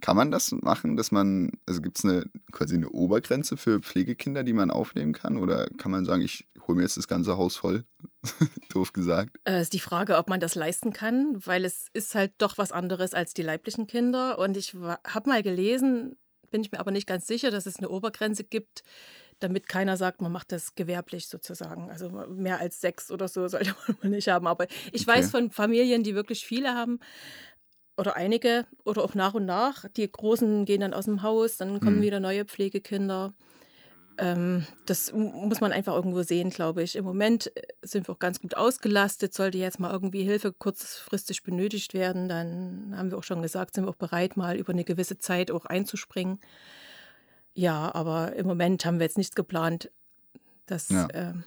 Kann man das machen, dass man, also gibt es eine, quasi eine Obergrenze für Pflegekinder, die man aufnehmen kann? Oder kann man sagen, ich hole mir jetzt das ganze Haus voll? Doof gesagt. Äh, ist die Frage, ob man das leisten kann, weil es ist halt doch was anderes als die leiblichen Kinder. Und ich habe mal gelesen, bin ich mir aber nicht ganz sicher, dass es eine Obergrenze gibt, damit keiner sagt, man macht das gewerblich sozusagen. Also mehr als sechs oder so sollte man nicht haben. Aber ich okay. weiß von Familien, die wirklich viele haben, oder einige, oder auch nach und nach. Die Großen gehen dann aus dem Haus, dann kommen mhm. wieder neue Pflegekinder. Ähm, das muss man einfach irgendwo sehen, glaube ich. Im Moment sind wir auch ganz gut ausgelastet. Sollte jetzt mal irgendwie Hilfe kurzfristig benötigt werden, dann haben wir auch schon gesagt, sind wir auch bereit, mal über eine gewisse Zeit auch einzuspringen. Ja, aber im Moment haben wir jetzt nichts geplant. Das, ja. Ähm,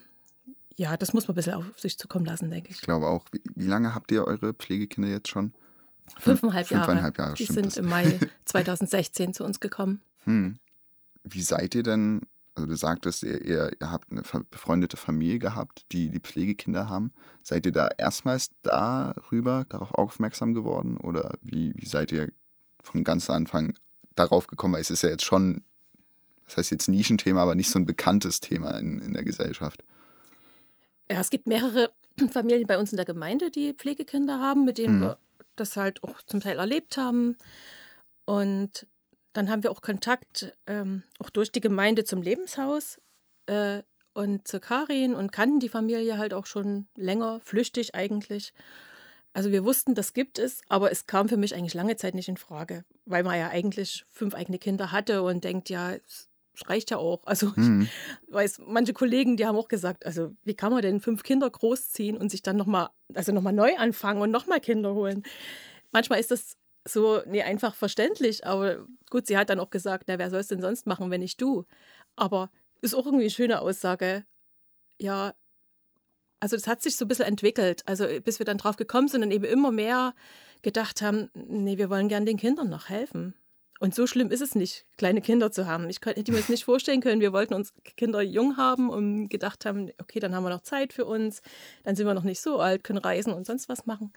ja, das muss man ein bisschen auf sich zukommen lassen, denke ich. Ich glaube auch. Wie, wie lange habt ihr eure Pflegekinder jetzt schon? Fünfeinhalb Jahre. Fünfeinhalb Jahre, die sind das. Im Mai zwanzig sechzehn zu uns gekommen. Hm. Wie seid ihr denn, also du sagtest, ihr, ihr, ihr habt eine befreundete Familie gehabt, die die Pflegekinder haben. Seid ihr da erstmals darüber, darauf aufmerksam geworden? Oder wie, wie seid ihr von ganz Anfang darauf gekommen? Weil es ist ja jetzt schon, das heißt jetzt Nischenthema, aber nicht so ein bekanntes Thema in, in der Gesellschaft. Ja, es gibt mehrere Familien bei uns in der Gemeinde, die Pflegekinder haben, mit denen hm. wir das halt auch zum Teil erlebt haben. Und dann haben wir auch Kontakt, ähm, auch durch die Gemeinde zum Lebenshaus äh, und zu Karin und kannten die Familie halt auch schon länger, flüchtig eigentlich. Also wir wussten, das gibt es, aber es kam für mich eigentlich lange Zeit nicht in Frage, weil man ja eigentlich fünf eigene Kinder hatte und denkt, ja, es reicht ja auch. Also mhm. ich weiß, manche Kollegen, die haben auch gesagt, also wie kann man denn fünf Kinder großziehen und sich dann nochmal, also nochmal neu anfangen und nochmal Kinder holen? Manchmal ist das so, nee, einfach verständlich, aber gut, sie hat dann auch gesagt, na, wer soll es denn sonst machen, wenn nicht du? Aber ist auch irgendwie eine schöne Aussage, ja. Also das hat sich so ein bisschen entwickelt, also bis wir dann drauf gekommen sind und eben immer mehr gedacht haben, nee, wir wollen gern den Kindern noch helfen. Und so schlimm ist es nicht, kleine Kinder zu haben. Ich hätte mir das nicht vorstellen können, wir wollten uns Kinder jung haben und gedacht haben, okay, dann haben wir noch Zeit für uns, dann sind wir noch nicht so alt, können reisen und sonst was machen.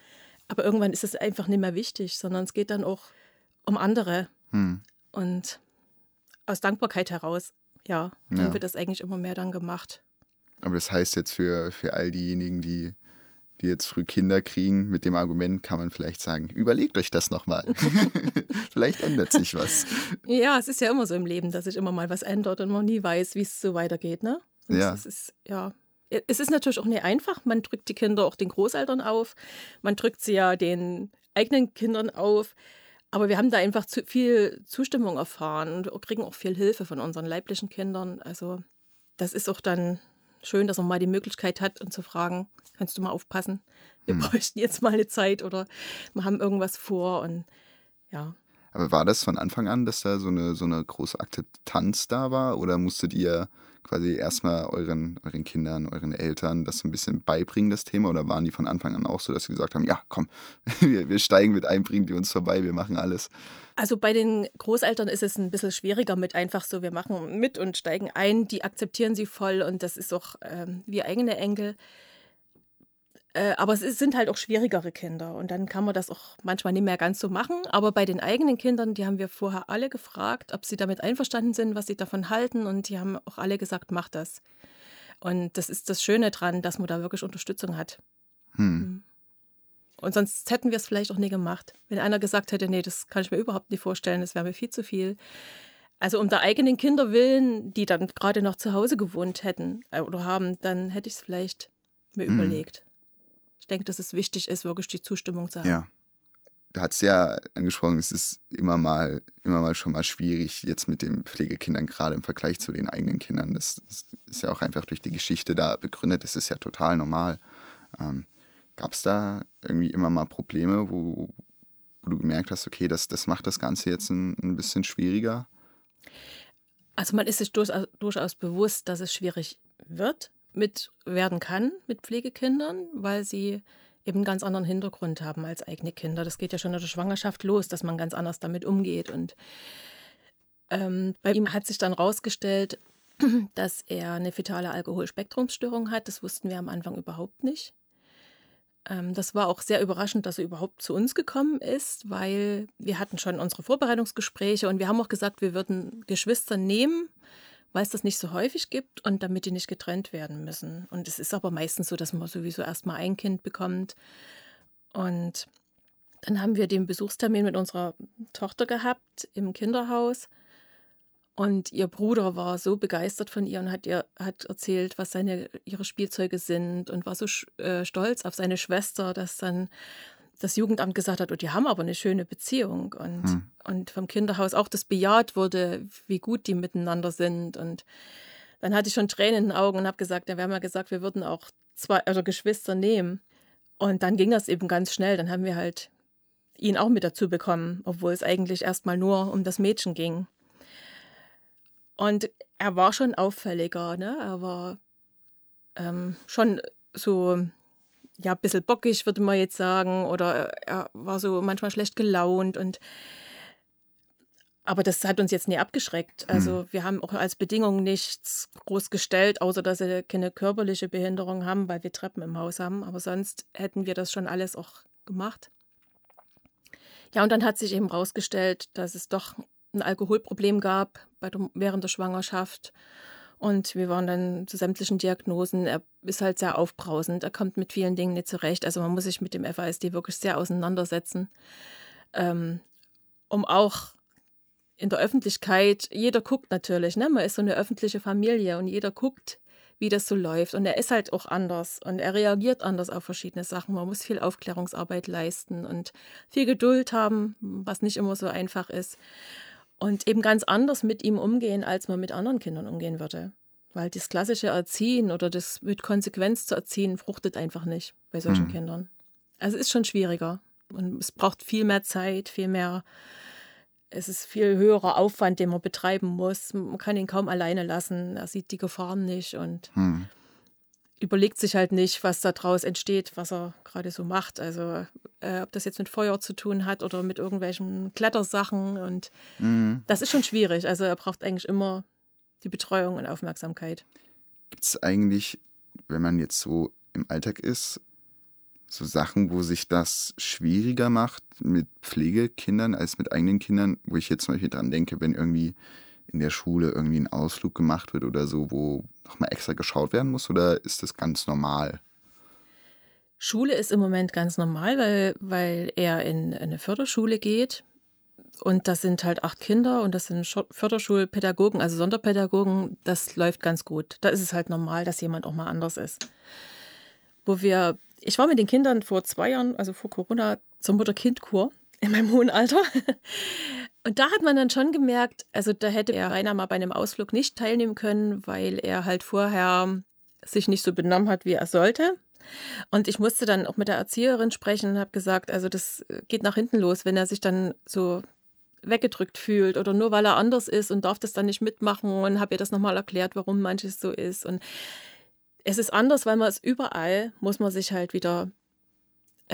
Aber irgendwann ist es einfach nicht mehr wichtig, sondern es geht dann auch um andere. Hm. Und aus Dankbarkeit heraus, ja, ja, haben wir das eigentlich immer mehr dann gemacht. Aber das heißt jetzt für, für all diejenigen, die, die jetzt früh Kinder kriegen, mit dem Argument kann man vielleicht sagen, überlegt euch das nochmal. Vielleicht ändert sich was. Ja, es ist ja immer so im Leben, dass sich immer mal was ändert und man nie weiß, wie es so weitergeht. Ne? Ja. Es ist, ja. Es ist natürlich auch nicht einfach. Man drückt die Kinder auch den Großeltern auf. Man drückt sie ja den eigenen Kindern auf. Aber wir haben da einfach zu viel Zustimmung erfahren und kriegen auch viel Hilfe von unseren leiblichen Kindern. Also das ist auch dann schön, dass man mal die Möglichkeit hat und zu fragen, kannst du mal aufpassen, wir hm. bräuchten jetzt mal eine Zeit oder wir haben irgendwas vor und ja. Aber war das von Anfang an, dass da so eine, so eine große Akzeptanz da war oder musstet ihr quasi erstmal euren, euren Kindern, euren Eltern das so ein bisschen beibringen, das Thema, oder waren die von Anfang an auch so, dass sie gesagt haben, ja komm, wir, wir steigen mit ein, bringen die uns vorbei, wir machen alles? Also bei den Großeltern ist es ein bisschen schwieriger mit einfach so, wir machen mit und steigen ein, die akzeptieren sie voll und das ist auch ähm, wie eigene Enkel. Äh, aber es ist, sind halt auch schwierigere Kinder und dann kann man das auch manchmal nicht mehr ganz so machen. Aber bei den eigenen Kindern, die haben wir vorher alle gefragt, ob sie damit einverstanden sind, was sie davon halten, und die haben auch alle gesagt, mach das. Und das ist das Schöne dran, dass man da wirklich Unterstützung hat. Hm. Und sonst hätten wir es vielleicht auch nie gemacht. Wenn einer gesagt hätte, nee, das kann ich mir überhaupt nicht vorstellen, das wäre mir viel zu viel. Also um der eigenen Kinder willen, die dann gerade noch zu Hause gewohnt hätten äh, oder haben, dann hätte ich es vielleicht mir hm. überlegt. Ich denke, dass es wichtig ist, wirklich die Zustimmung zu haben. Ja, du hast ja angesprochen, es ist immer mal, immer mal schon mal schwierig jetzt mit den Pflegekindern, gerade im Vergleich zu den eigenen Kindern. Das, das ist ja auch einfach durch die Geschichte da begründet. Das ist ja total normal. Ähm, Gab es da irgendwie immer mal Probleme, wo, wo du gemerkt hast, okay, das, das macht das Ganze jetzt ein, ein bisschen schwieriger? Also man ist sich durchaus, durchaus bewusst, dass es schwierig wird. mit werden kann mit Pflegekindern, weil sie eben einen ganz anderen Hintergrund haben als eigene Kinder. Das geht ja schon in der Schwangerschaft los, dass man ganz anders damit umgeht. Und ähm, bei ihm hat sich dann rausgestellt, dass er eine fetale Alkoholspektrumsstörung hat. Das wussten wir am Anfang überhaupt nicht. Ähm, das war auch sehr überraschend, dass er überhaupt zu uns gekommen ist, weil wir hatten schon unsere Vorbereitungsgespräche und wir haben auch gesagt, wir würden Geschwister nehmen, weil es das nicht so häufig gibt und damit die nicht getrennt werden müssen. Und es ist aber meistens so, dass man sowieso erstmal ein Kind bekommt. Und dann haben wir den Besuchstermin mit unserer Tochter gehabt im Kinderhaus. Und ihr Bruder war so begeistert von ihr und hat ihr hat erzählt, was seine ihre Spielzeuge sind und war so äh, stolz auf seine Schwester, dass dann das Jugendamt gesagt hat, oh, die haben aber eine schöne Beziehung. Und, hm. und vom Kinderhaus auch das bejaht wurde, wie gut die miteinander sind. Und dann hatte ich schon Tränen in den Augen und habe gesagt, ja, wir haben ja gesagt, wir würden auch zwei oder also Geschwister nehmen. Und dann ging das eben ganz schnell. Dann haben wir halt ihn auch mit dazu bekommen, obwohl es eigentlich erstmal nur um das Mädchen ging. Und er war schon auffälliger, ne? Er war ähm, schon so, ja, ein bisschen bockig, würde man jetzt sagen, oder er war so manchmal schlecht gelaunt. Und aber das hat uns jetzt nie abgeschreckt. Also hm. wir haben auch als Bedingung nichts groß gestellt, außer dass wir keine körperliche Behinderung haben, weil wir Treppen im Haus haben. Aber sonst hätten wir das schon alles auch gemacht. Ja, und dann hat sich eben rausgestellt, dass es doch ein Alkoholproblem gab bei der, während der Schwangerschaft. Und wir waren dann zu sämtlichen Diagnosen, er ist halt sehr aufbrausend, er kommt mit vielen Dingen nicht zurecht. Also man muss sich mit dem F A S D wirklich sehr auseinandersetzen, ähm, um auch in der Öffentlichkeit, jeder guckt natürlich, ne? Man ist so eine öffentliche Familie und jeder guckt, wie das so läuft. Und er ist halt auch anders und er reagiert anders auf verschiedene Sachen. Man muss viel Aufklärungsarbeit leisten und viel Geduld haben, was nicht immer so einfach ist. Und eben ganz anders mit ihm umgehen, als man mit anderen Kindern umgehen würde. Weil das klassische Erziehen oder das mit Konsequenz zu erziehen, fruchtet einfach nicht bei solchen mhm. Kindern. Also es ist schon schwieriger und es braucht viel mehr Zeit, viel mehr, es ist viel höherer Aufwand, den man betreiben muss. Man kann ihn kaum alleine lassen, er sieht die Gefahren nicht und mhm. überlegt sich halt nicht, was da draus entsteht, was er gerade so macht. Also äh, ob das jetzt mit Feuer zu tun hat oder mit irgendwelchen Klettersachen. Und mhm. das ist schon schwierig. Also er braucht eigentlich immer die Betreuung und Aufmerksamkeit. Gibt es eigentlich, wenn man jetzt so im Alltag ist, so Sachen, wo sich das schwieriger macht mit Pflegekindern als mit eigenen Kindern? Wo ich jetzt zum Beispiel dran denke, wenn irgendwie in der Schule irgendwie ein Ausflug gemacht wird oder so, wo nochmal extra geschaut werden muss, oder ist das ganz normal? Schule ist im Moment ganz normal, weil, weil er in eine Förderschule geht und das sind halt acht Kinder und das sind Förderschulpädagogen, also Sonderpädagogen, das läuft ganz gut. Da ist es halt normal, dass jemand auch mal anders ist. Wo wir, ich war mit den Kindern vor zwei Jahren, also vor Corona, zur Mutter-Kind-Kur in meinem hohen Alter. Und da hat man dann schon gemerkt, also da hätte er Rainer mal bei einem Ausflug nicht teilnehmen können, weil er halt vorher sich nicht so benommen hat, wie er sollte. Und ich musste dann auch mit der Erzieherin sprechen und habe gesagt, also das geht nach hinten los, wenn er sich dann so weggedrückt fühlt oder nur weil er anders ist und darf das dann nicht mitmachen, und habe ihr das nochmal erklärt, warum manches so ist. Und es ist anders, weil man es überall, muss man sich halt wieder,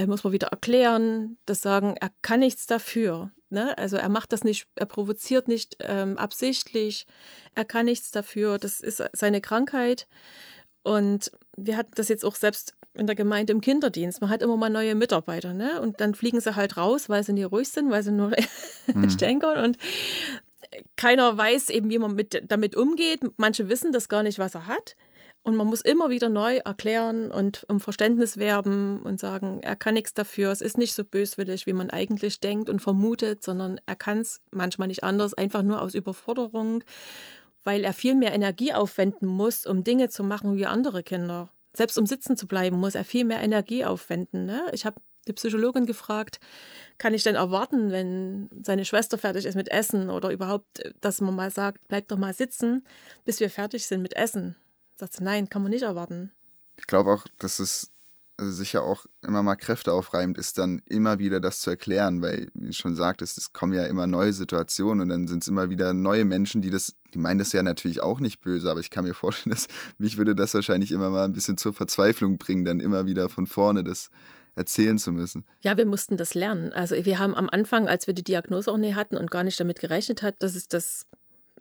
muss man wieder erklären, das sagen, er kann nichts dafür. Ne? Also er macht das nicht, er provoziert nicht ähm, absichtlich, er kann nichts dafür, das ist seine Krankheit. Und wir hatten das jetzt auch selbst in der Gemeinde im Kinderdienst, man hat immer mal neue Mitarbeiter, ne? Und dann fliegen sie halt raus, weil sie nicht ruhig sind, weil sie nur mhm. stänkern und keiner weiß eben, wie man mit, damit umgeht, manche wissen das gar nicht, was er hat. Und man muss immer wieder neu erklären und um Verständnis werben und sagen, er kann nichts dafür, es ist nicht so böswillig, wie man eigentlich denkt und vermutet, sondern er kann es manchmal nicht anders, einfach nur aus Überforderung, weil er viel mehr Energie aufwenden muss, um Dinge zu machen wie andere Kinder. Selbst um sitzen zu bleiben, muss er viel mehr Energie aufwenden. Ne? Ich habe die Psychologin gefragt, kann ich denn erwarten, wenn seine Schwester fertig ist mit Essen oder überhaupt, dass man mal sagt, bleib doch mal sitzen, bis wir fertig sind mit Essen. Nein, kann man nicht erwarten. Ich glaube auch, dass es sicher auch immer mal kräfteaufreibend ist, dann immer wieder das zu erklären, weil, wie du schon sagtest, es kommen ja immer neue Situationen und dann sind es immer wieder neue Menschen, die das, die meinen das ja natürlich auch nicht böse, aber ich kann mir vorstellen, dass mich würde das wahrscheinlich immer mal ein bisschen zur Verzweiflung bringen, dann immer wieder von vorne das erzählen zu müssen. Ja, wir mussten das lernen. Also wir haben am Anfang, als wir die Diagnose auch nicht hatten und gar nicht damit gerechnet hat, dass es das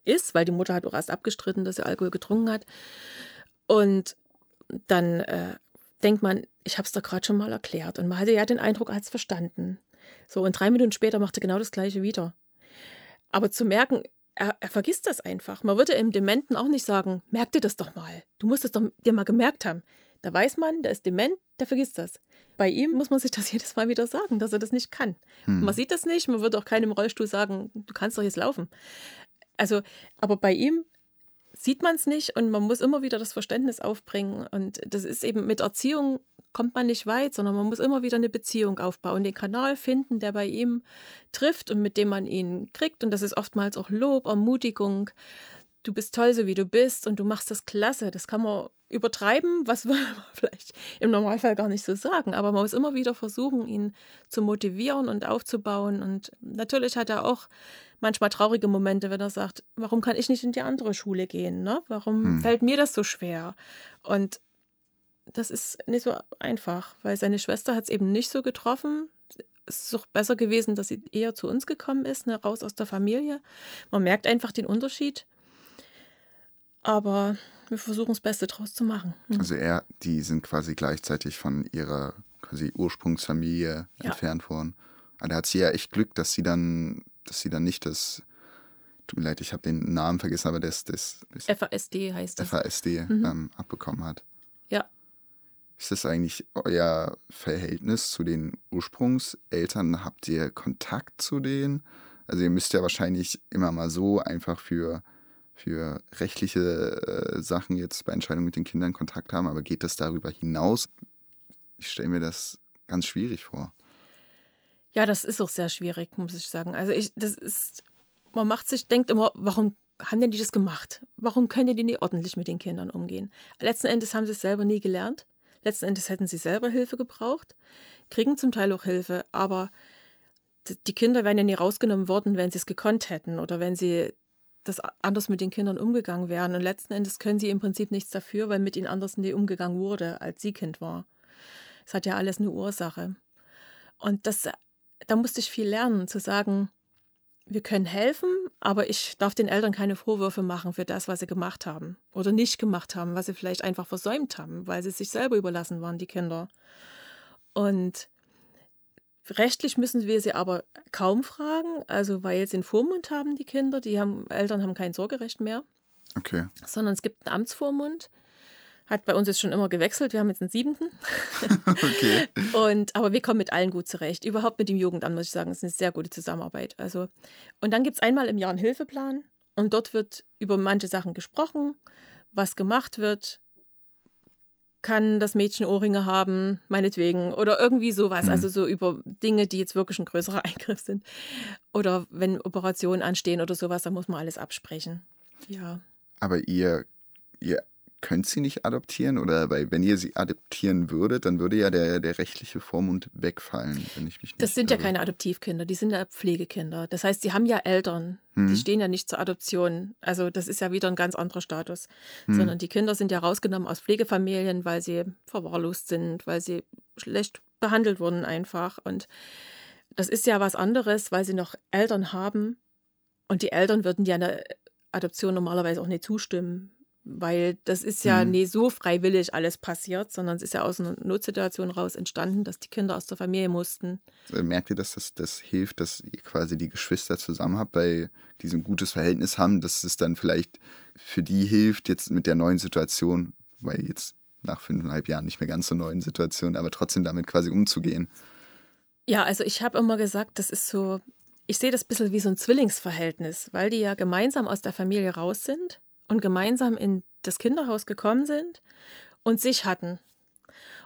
ist, weil die Mutter hat auch erst abgestritten, dass er Alkohol getrunken hat. Und dann äh, denkt man, ich habe es doch gerade schon mal erklärt. Und man hatte ja den Eindruck, er hat es verstanden. So, und drei Minuten später machte genau das Gleiche wieder. Aber zu merken, er, er vergisst das einfach. Man würde im Dementen auch nicht sagen, merk dir das doch mal. Du musst es doch dir mal gemerkt haben. Da weiß man, der ist dement, der vergisst das. Bei ihm muss man sich das jedes Mal wieder sagen, dass er das nicht kann. Hm. Man sieht das nicht, man würde auch keinem Rollstuhl sagen, du kannst doch jetzt laufen. Also, aber bei ihm sieht man es nicht und man muss immer wieder das Verständnis aufbringen. Und das ist eben, mit Erziehung kommt man nicht weit, sondern man muss immer wieder eine Beziehung aufbauen, den Kanal finden, der bei ihm trifft und mit dem man ihn kriegt. Und das ist oftmals auch Lob, Ermutigung. Du bist toll, so wie du bist und du machst das klasse. Das kann man übertreiben, was würde man vielleicht im Normalfall gar nicht so sagen. Aber man muss immer wieder versuchen, ihn zu motivieren und aufzubauen. Und natürlich hat er auch manchmal traurige Momente, wenn er sagt, warum kann ich nicht in die andere Schule gehen? Ne? Warum hm. fällt mir das so schwer? Und das ist nicht so einfach, weil seine Schwester hat es eben nicht so getroffen. Es ist doch besser gewesen, dass sie eher zu uns gekommen ist, ne? Raus aus der Familie. Man merkt einfach den Unterschied. Aber wir versuchen das Beste draus zu machen. Mhm. Also er, die sind quasi gleichzeitig von ihrer quasi Ursprungsfamilie ja. entfernt worden. Aber da hat sie ja echt Glück, dass sie dann, dass sie dann nicht das, tut mir leid, ich habe den Namen vergessen, aber das, das, das F A S D heißt das. F A S D mhm. ähm, abbekommen hat. Ja. Ist das eigentlich euer Verhältnis zu den Ursprungseltern? Habt ihr Kontakt zu denen? Also ihr müsst ja wahrscheinlich immer mal so einfach für, für rechtliche äh, Sachen jetzt bei Entscheidungen mit den Kindern Kontakt haben, aber geht das darüber hinaus? Ich stelle mir das ganz schwierig vor. Ja, das ist auch sehr schwierig, muss ich sagen. Also ich, das ist, man macht sich, denkt immer, warum haben denn die das gemacht? Warum können die nicht ordentlich mit den Kindern umgehen? Letzten Endes haben sie es selber nie gelernt. Letzten Endes hätten sie selber Hilfe gebraucht, kriegen zum Teil auch Hilfe, aber die Kinder wären ja nie rausgenommen worden, wenn sie es gekonnt hätten oder wenn sie das anders mit den Kindern umgegangen wären. Und letzten Endes können sie im Prinzip nichts dafür, weil mit ihnen anders nie umgegangen wurde, als sie Kind war. Es hat ja alles eine Ursache. Und das, da musste ich viel lernen, zu sagen, wir können helfen, aber ich darf den Eltern keine Vorwürfe machen für das, was sie gemacht haben oder nicht gemacht haben, was sie vielleicht einfach versäumt haben, weil sie sich selber überlassen waren, die Kinder. Und rechtlich müssen wir sie aber kaum fragen, also weil jetzt den Vormund haben die Kinder, die haben, Eltern haben kein Sorgerecht mehr, okay. Sondern es gibt einen Amtsvormund, hat bei uns jetzt schon immer gewechselt, wir haben jetzt einen siebenten. Okay. Und, aber wir kommen mit allen gut zurecht, überhaupt mit dem Jugendamt, muss ich sagen, ist eine sehr gute Zusammenarbeit. Also, und dann gibt es einmal im Jahr einen Hilfeplan und dort wird über manche Sachen gesprochen, was gemacht wird. Kann das Mädchen Ohrringe haben, meinetwegen, oder irgendwie sowas, mhm. also so über Dinge, die jetzt wirklich ein größerer Eingriff sind. Oder wenn Operationen anstehen oder sowas, dann muss man alles absprechen. Ja. Aber ihr, ihr könnt sie nicht adoptieren? Oder weil wenn ihr sie adoptieren würdet, dann würde ja der, der rechtliche Vormund wegfallen, wenn ich mich nicht Das sind irre. Ja keine Adoptivkinder, die sind ja Pflegekinder. Das heißt, sie haben ja Eltern, mhm. die stehen ja nicht zur Adoption. Also das ist ja wieder ein ganz anderer Status. Mhm. Sondern die Kinder sind ja rausgenommen aus Pflegefamilien, weil sie verwahrlost sind, weil sie schlecht behandelt wurden einfach. Und das ist ja was anderes, weil sie noch Eltern haben. Und die Eltern würden ja einer Adoption normalerweise auch nicht zustimmen. Weil das ist ja mhm. nie so freiwillig alles passiert, sondern es ist ja aus einer Notsituation raus entstanden, dass die Kinder aus der Familie mussten. Also merkt ihr, dass das, das hilft, dass ihr quasi die Geschwister zusammen habt, weil die so ein gutes Verhältnis haben, dass es dann vielleicht für die hilft, jetzt mit der neuen Situation, weil jetzt nach fünfeinhalb Jahren nicht mehr ganz so neuen Situation, aber trotzdem damit quasi umzugehen? Ja, also ich habe immer gesagt, das ist so, ich sehe das ein bisschen wie so ein Zwillingsverhältnis, weil die ja gemeinsam aus der Familie raus sind. Und gemeinsam in das Kinderhaus gekommen sind und sich hatten.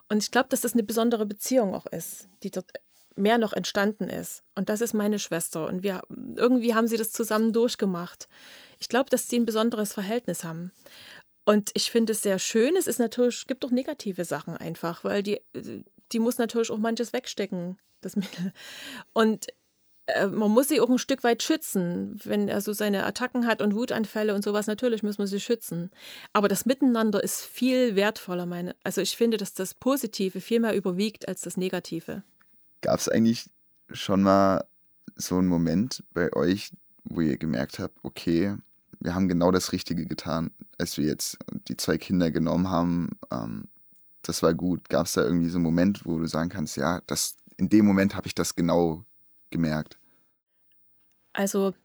Und ich glaube, dass das eine besondere Beziehung auch ist, die dort mehr noch entstanden ist. Und das ist meine Schwester. Und wir irgendwie haben sie das zusammen durchgemacht. Ich glaube, dass sie ein besonderes Verhältnis haben. Und ich finde es sehr schön. Es ist natürlich, gibt auch negative Sachen einfach, weil die, die muss natürlich auch manches wegstecken, das Mädel. Und man muss sie auch ein Stück weit schützen, wenn er so seine Attacken hat und Wutanfälle und sowas, natürlich muss man sie schützen. Aber das Miteinander ist viel wertvoller, meine. Also ich finde, dass das Positive viel mehr überwiegt als das Negative. Gab es eigentlich schon mal so einen Moment bei euch, wo ihr gemerkt habt, okay, wir haben genau das Richtige getan, als wir jetzt die zwei Kinder genommen haben, ähm, das war gut. Gab es da irgendwie so einen Moment, wo du sagen kannst, ja, das, in dem Moment habe ich das genau gemerkt? Also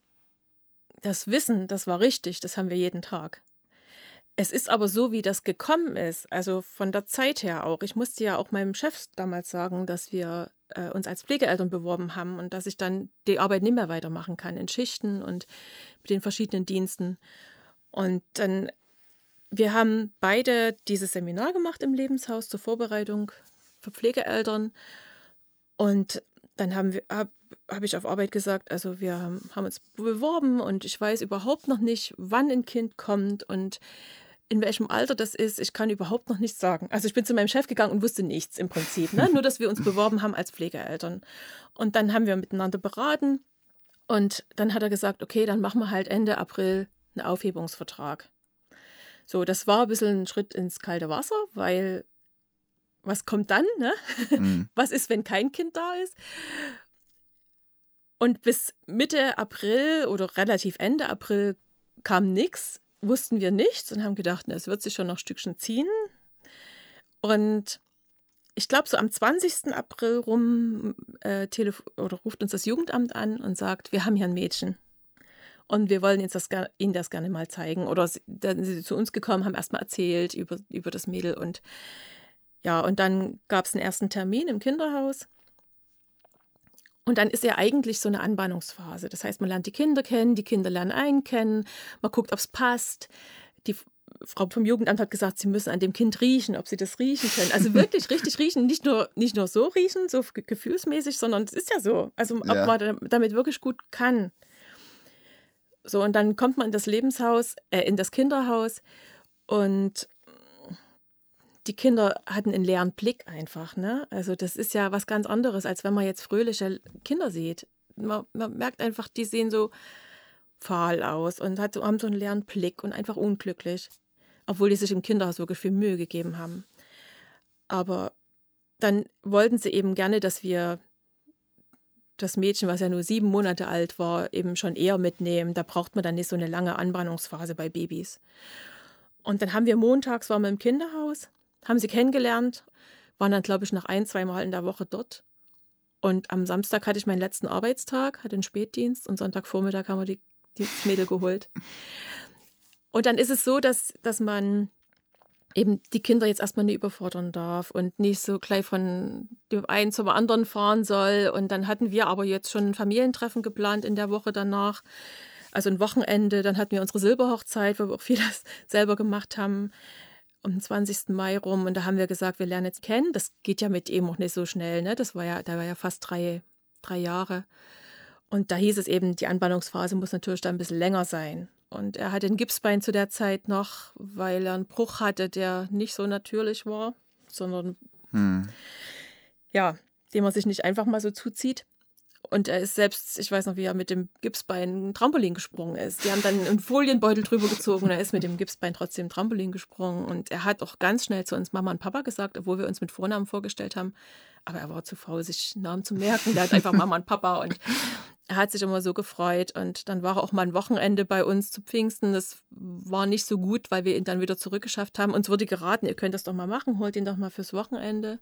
das Wissen, das war richtig, das haben wir jeden Tag. Es ist aber so, wie das gekommen ist, also von der Zeit her auch. Ich musste ja auch meinem Chef damals sagen, dass wir äh, uns als Pflegeeltern beworben haben und dass ich dann die Arbeit nicht mehr weitermachen kann in Schichten und mit den verschiedenen Diensten. Und dann, wir haben beide dieses Seminar gemacht im Lebenshaus zur Vorbereitung für Pflegeeltern und dann haben wir, hab, habe ich auf Arbeit gesagt, also wir haben, haben uns beworben und ich weiß überhaupt noch nicht, wann ein Kind kommt und in welchem Alter das ist. Ich kann überhaupt noch nichts sagen. Also ich bin zu meinem Chef gegangen und wusste nichts im Prinzip, ne? Nur, dass wir uns beworben haben als Pflegeeltern. Und dann haben wir miteinander beraten und dann hat er gesagt, okay, dann machen wir halt Ende April einen Aufhebungsvertrag. So, das war ein bisschen ein Schritt ins kalte Wasser, weil was kommt dann, ne? Mhm. Was ist, wenn kein Kind da ist? Und bis Mitte April oder relativ Ende April kam nichts, wussten wir nichts und haben gedacht, es wird sich schon noch ein Stückchen ziehen. Und ich glaube, so am zwanzigsten April rum äh, telefo- oder ruft uns das Jugendamt an und sagt, wir haben hier ein Mädchen. und wir wollen ihnen das, ihnen das gerne mal zeigen. Oder sie, dann sind sie zu uns gekommen, haben erstmal erzählt über, über das Mädel und ja, und dann gab es einen ersten Termin im Kinderhaus. Und dann ist ja eigentlich so eine Anbahnungsphase. Das heißt, man lernt die Kinder kennen, die Kinder lernen einen kennen, man guckt, ob es passt. Die Frau vom Jugendamt hat gesagt, sie müssen an dem Kind riechen, ob sie das riechen können. Also wirklich richtig riechen, nicht nur, nicht nur so riechen, so gefühlsmäßig, sondern es ist ja so. Also ob ja. man damit wirklich gut kann. So, und dann kommt man in das Lebenshaus, äh, in das Kinderhaus und die Kinder hatten einen leeren Blick einfach, ne? Also das ist ja was ganz anderes, als wenn man jetzt fröhliche Kinder sieht. Man, man merkt einfach, die sehen so fahl aus und hat, haben so einen leeren Blick und einfach unglücklich. Obwohl die sich im Kinderhaus wirklich viel Mühe gegeben haben. Aber dann wollten sie eben gerne, dass wir das Mädchen, was ja nur sieben Monate alt war, eben schon eher mitnehmen. Da braucht man dann nicht so eine lange Anbahnungsphase bei Babys. Und dann haben wir montags, waren wir im Kinderhaus, haben sie kennengelernt, waren dann, glaube ich, noch ein-, zweimal in der Woche dort. Und am Samstag hatte ich meinen letzten Arbeitstag, hatte einen Spätdienst und Sonntagvormittag haben wir die, die Mädel geholt. Und dann ist es so, dass, dass man eben die Kinder jetzt erstmal nicht überfordern darf und nicht so gleich von dem einen zum anderen fahren soll. Und dann hatten wir aber jetzt schon ein Familientreffen geplant in der Woche danach, also ein Wochenende. Dann hatten wir unsere Silberhochzeit, wo wir auch vieles selber gemacht haben. Am zwanzigsten Mai rum und da haben wir gesagt, wir lernen jetzt kennen. Das geht ja mit ihm auch nicht so schnell, ne? Das war ja, da war ja fast drei, drei Jahre. Und da hieß es eben, die Anbahnungsphase muss natürlich dann ein bisschen länger sein. Und er hatte ein Gipsbein zu der Zeit noch, weil er einen Bruch hatte, der nicht so natürlich war, sondern hm. ja, den man sich nicht einfach mal so zuzieht. Und er ist selbst, ich weiß noch, wie er mit dem Gipsbein Trampolin gesprungen ist. Die haben dann einen Folienbeutel drüber gezogen und er ist mit dem Gipsbein trotzdem Trampolin gesprungen. Und er hat auch ganz schnell zu uns Mama und Papa gesagt, obwohl wir uns mit Vornamen vorgestellt haben. Aber er war zu faul, sich Namen zu merken. Der hat einfach Mama und Papa und er hat sich immer so gefreut. Und dann war er auch mal ein Wochenende bei uns zu Pfingsten. Das war nicht so gut, weil wir ihn dann wieder zurückgeschafft haben. Uns wurde geraten, ihr könnt das doch mal machen, holt ihn doch mal fürs Wochenende.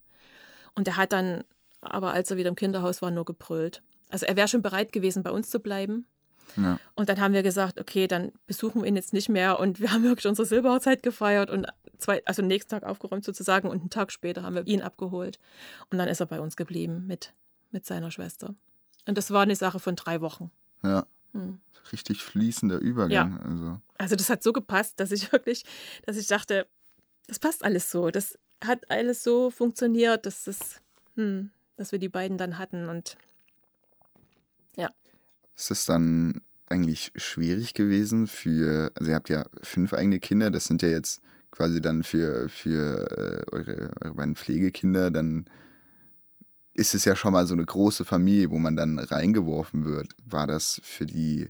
Und er hat dann, aber als er wieder im Kinderhaus war, nur gebrüllt. Also er wäre schon bereit gewesen, bei uns zu bleiben. Ja. Und dann haben wir gesagt, okay, dann besuchen wir ihn jetzt nicht mehr. Und wir haben wirklich unsere Silberhochzeit gefeiert und zwei, also am nächsten Tag aufgeräumt sozusagen. Und einen Tag später haben wir ihn abgeholt. Und dann ist er bei uns geblieben mit, mit seiner Schwester. Und das war eine Sache von drei Wochen. Ja, hm. Richtig fließender Übergang. Ja. Also. also das hat so gepasst, dass ich wirklich, dass ich dachte, das passt alles so. Das hat alles so funktioniert, dass das, hm, dass wir die beiden dann hatten und ja. Ist es dann eigentlich schwierig gewesen für, also ihr habt ja fünf eigene Kinder, das sind ja jetzt quasi dann für, für eure, eure beiden Pflegekinder, dann ist es ja schon mal so eine große Familie, wo man dann reingeworfen wird. War das für die,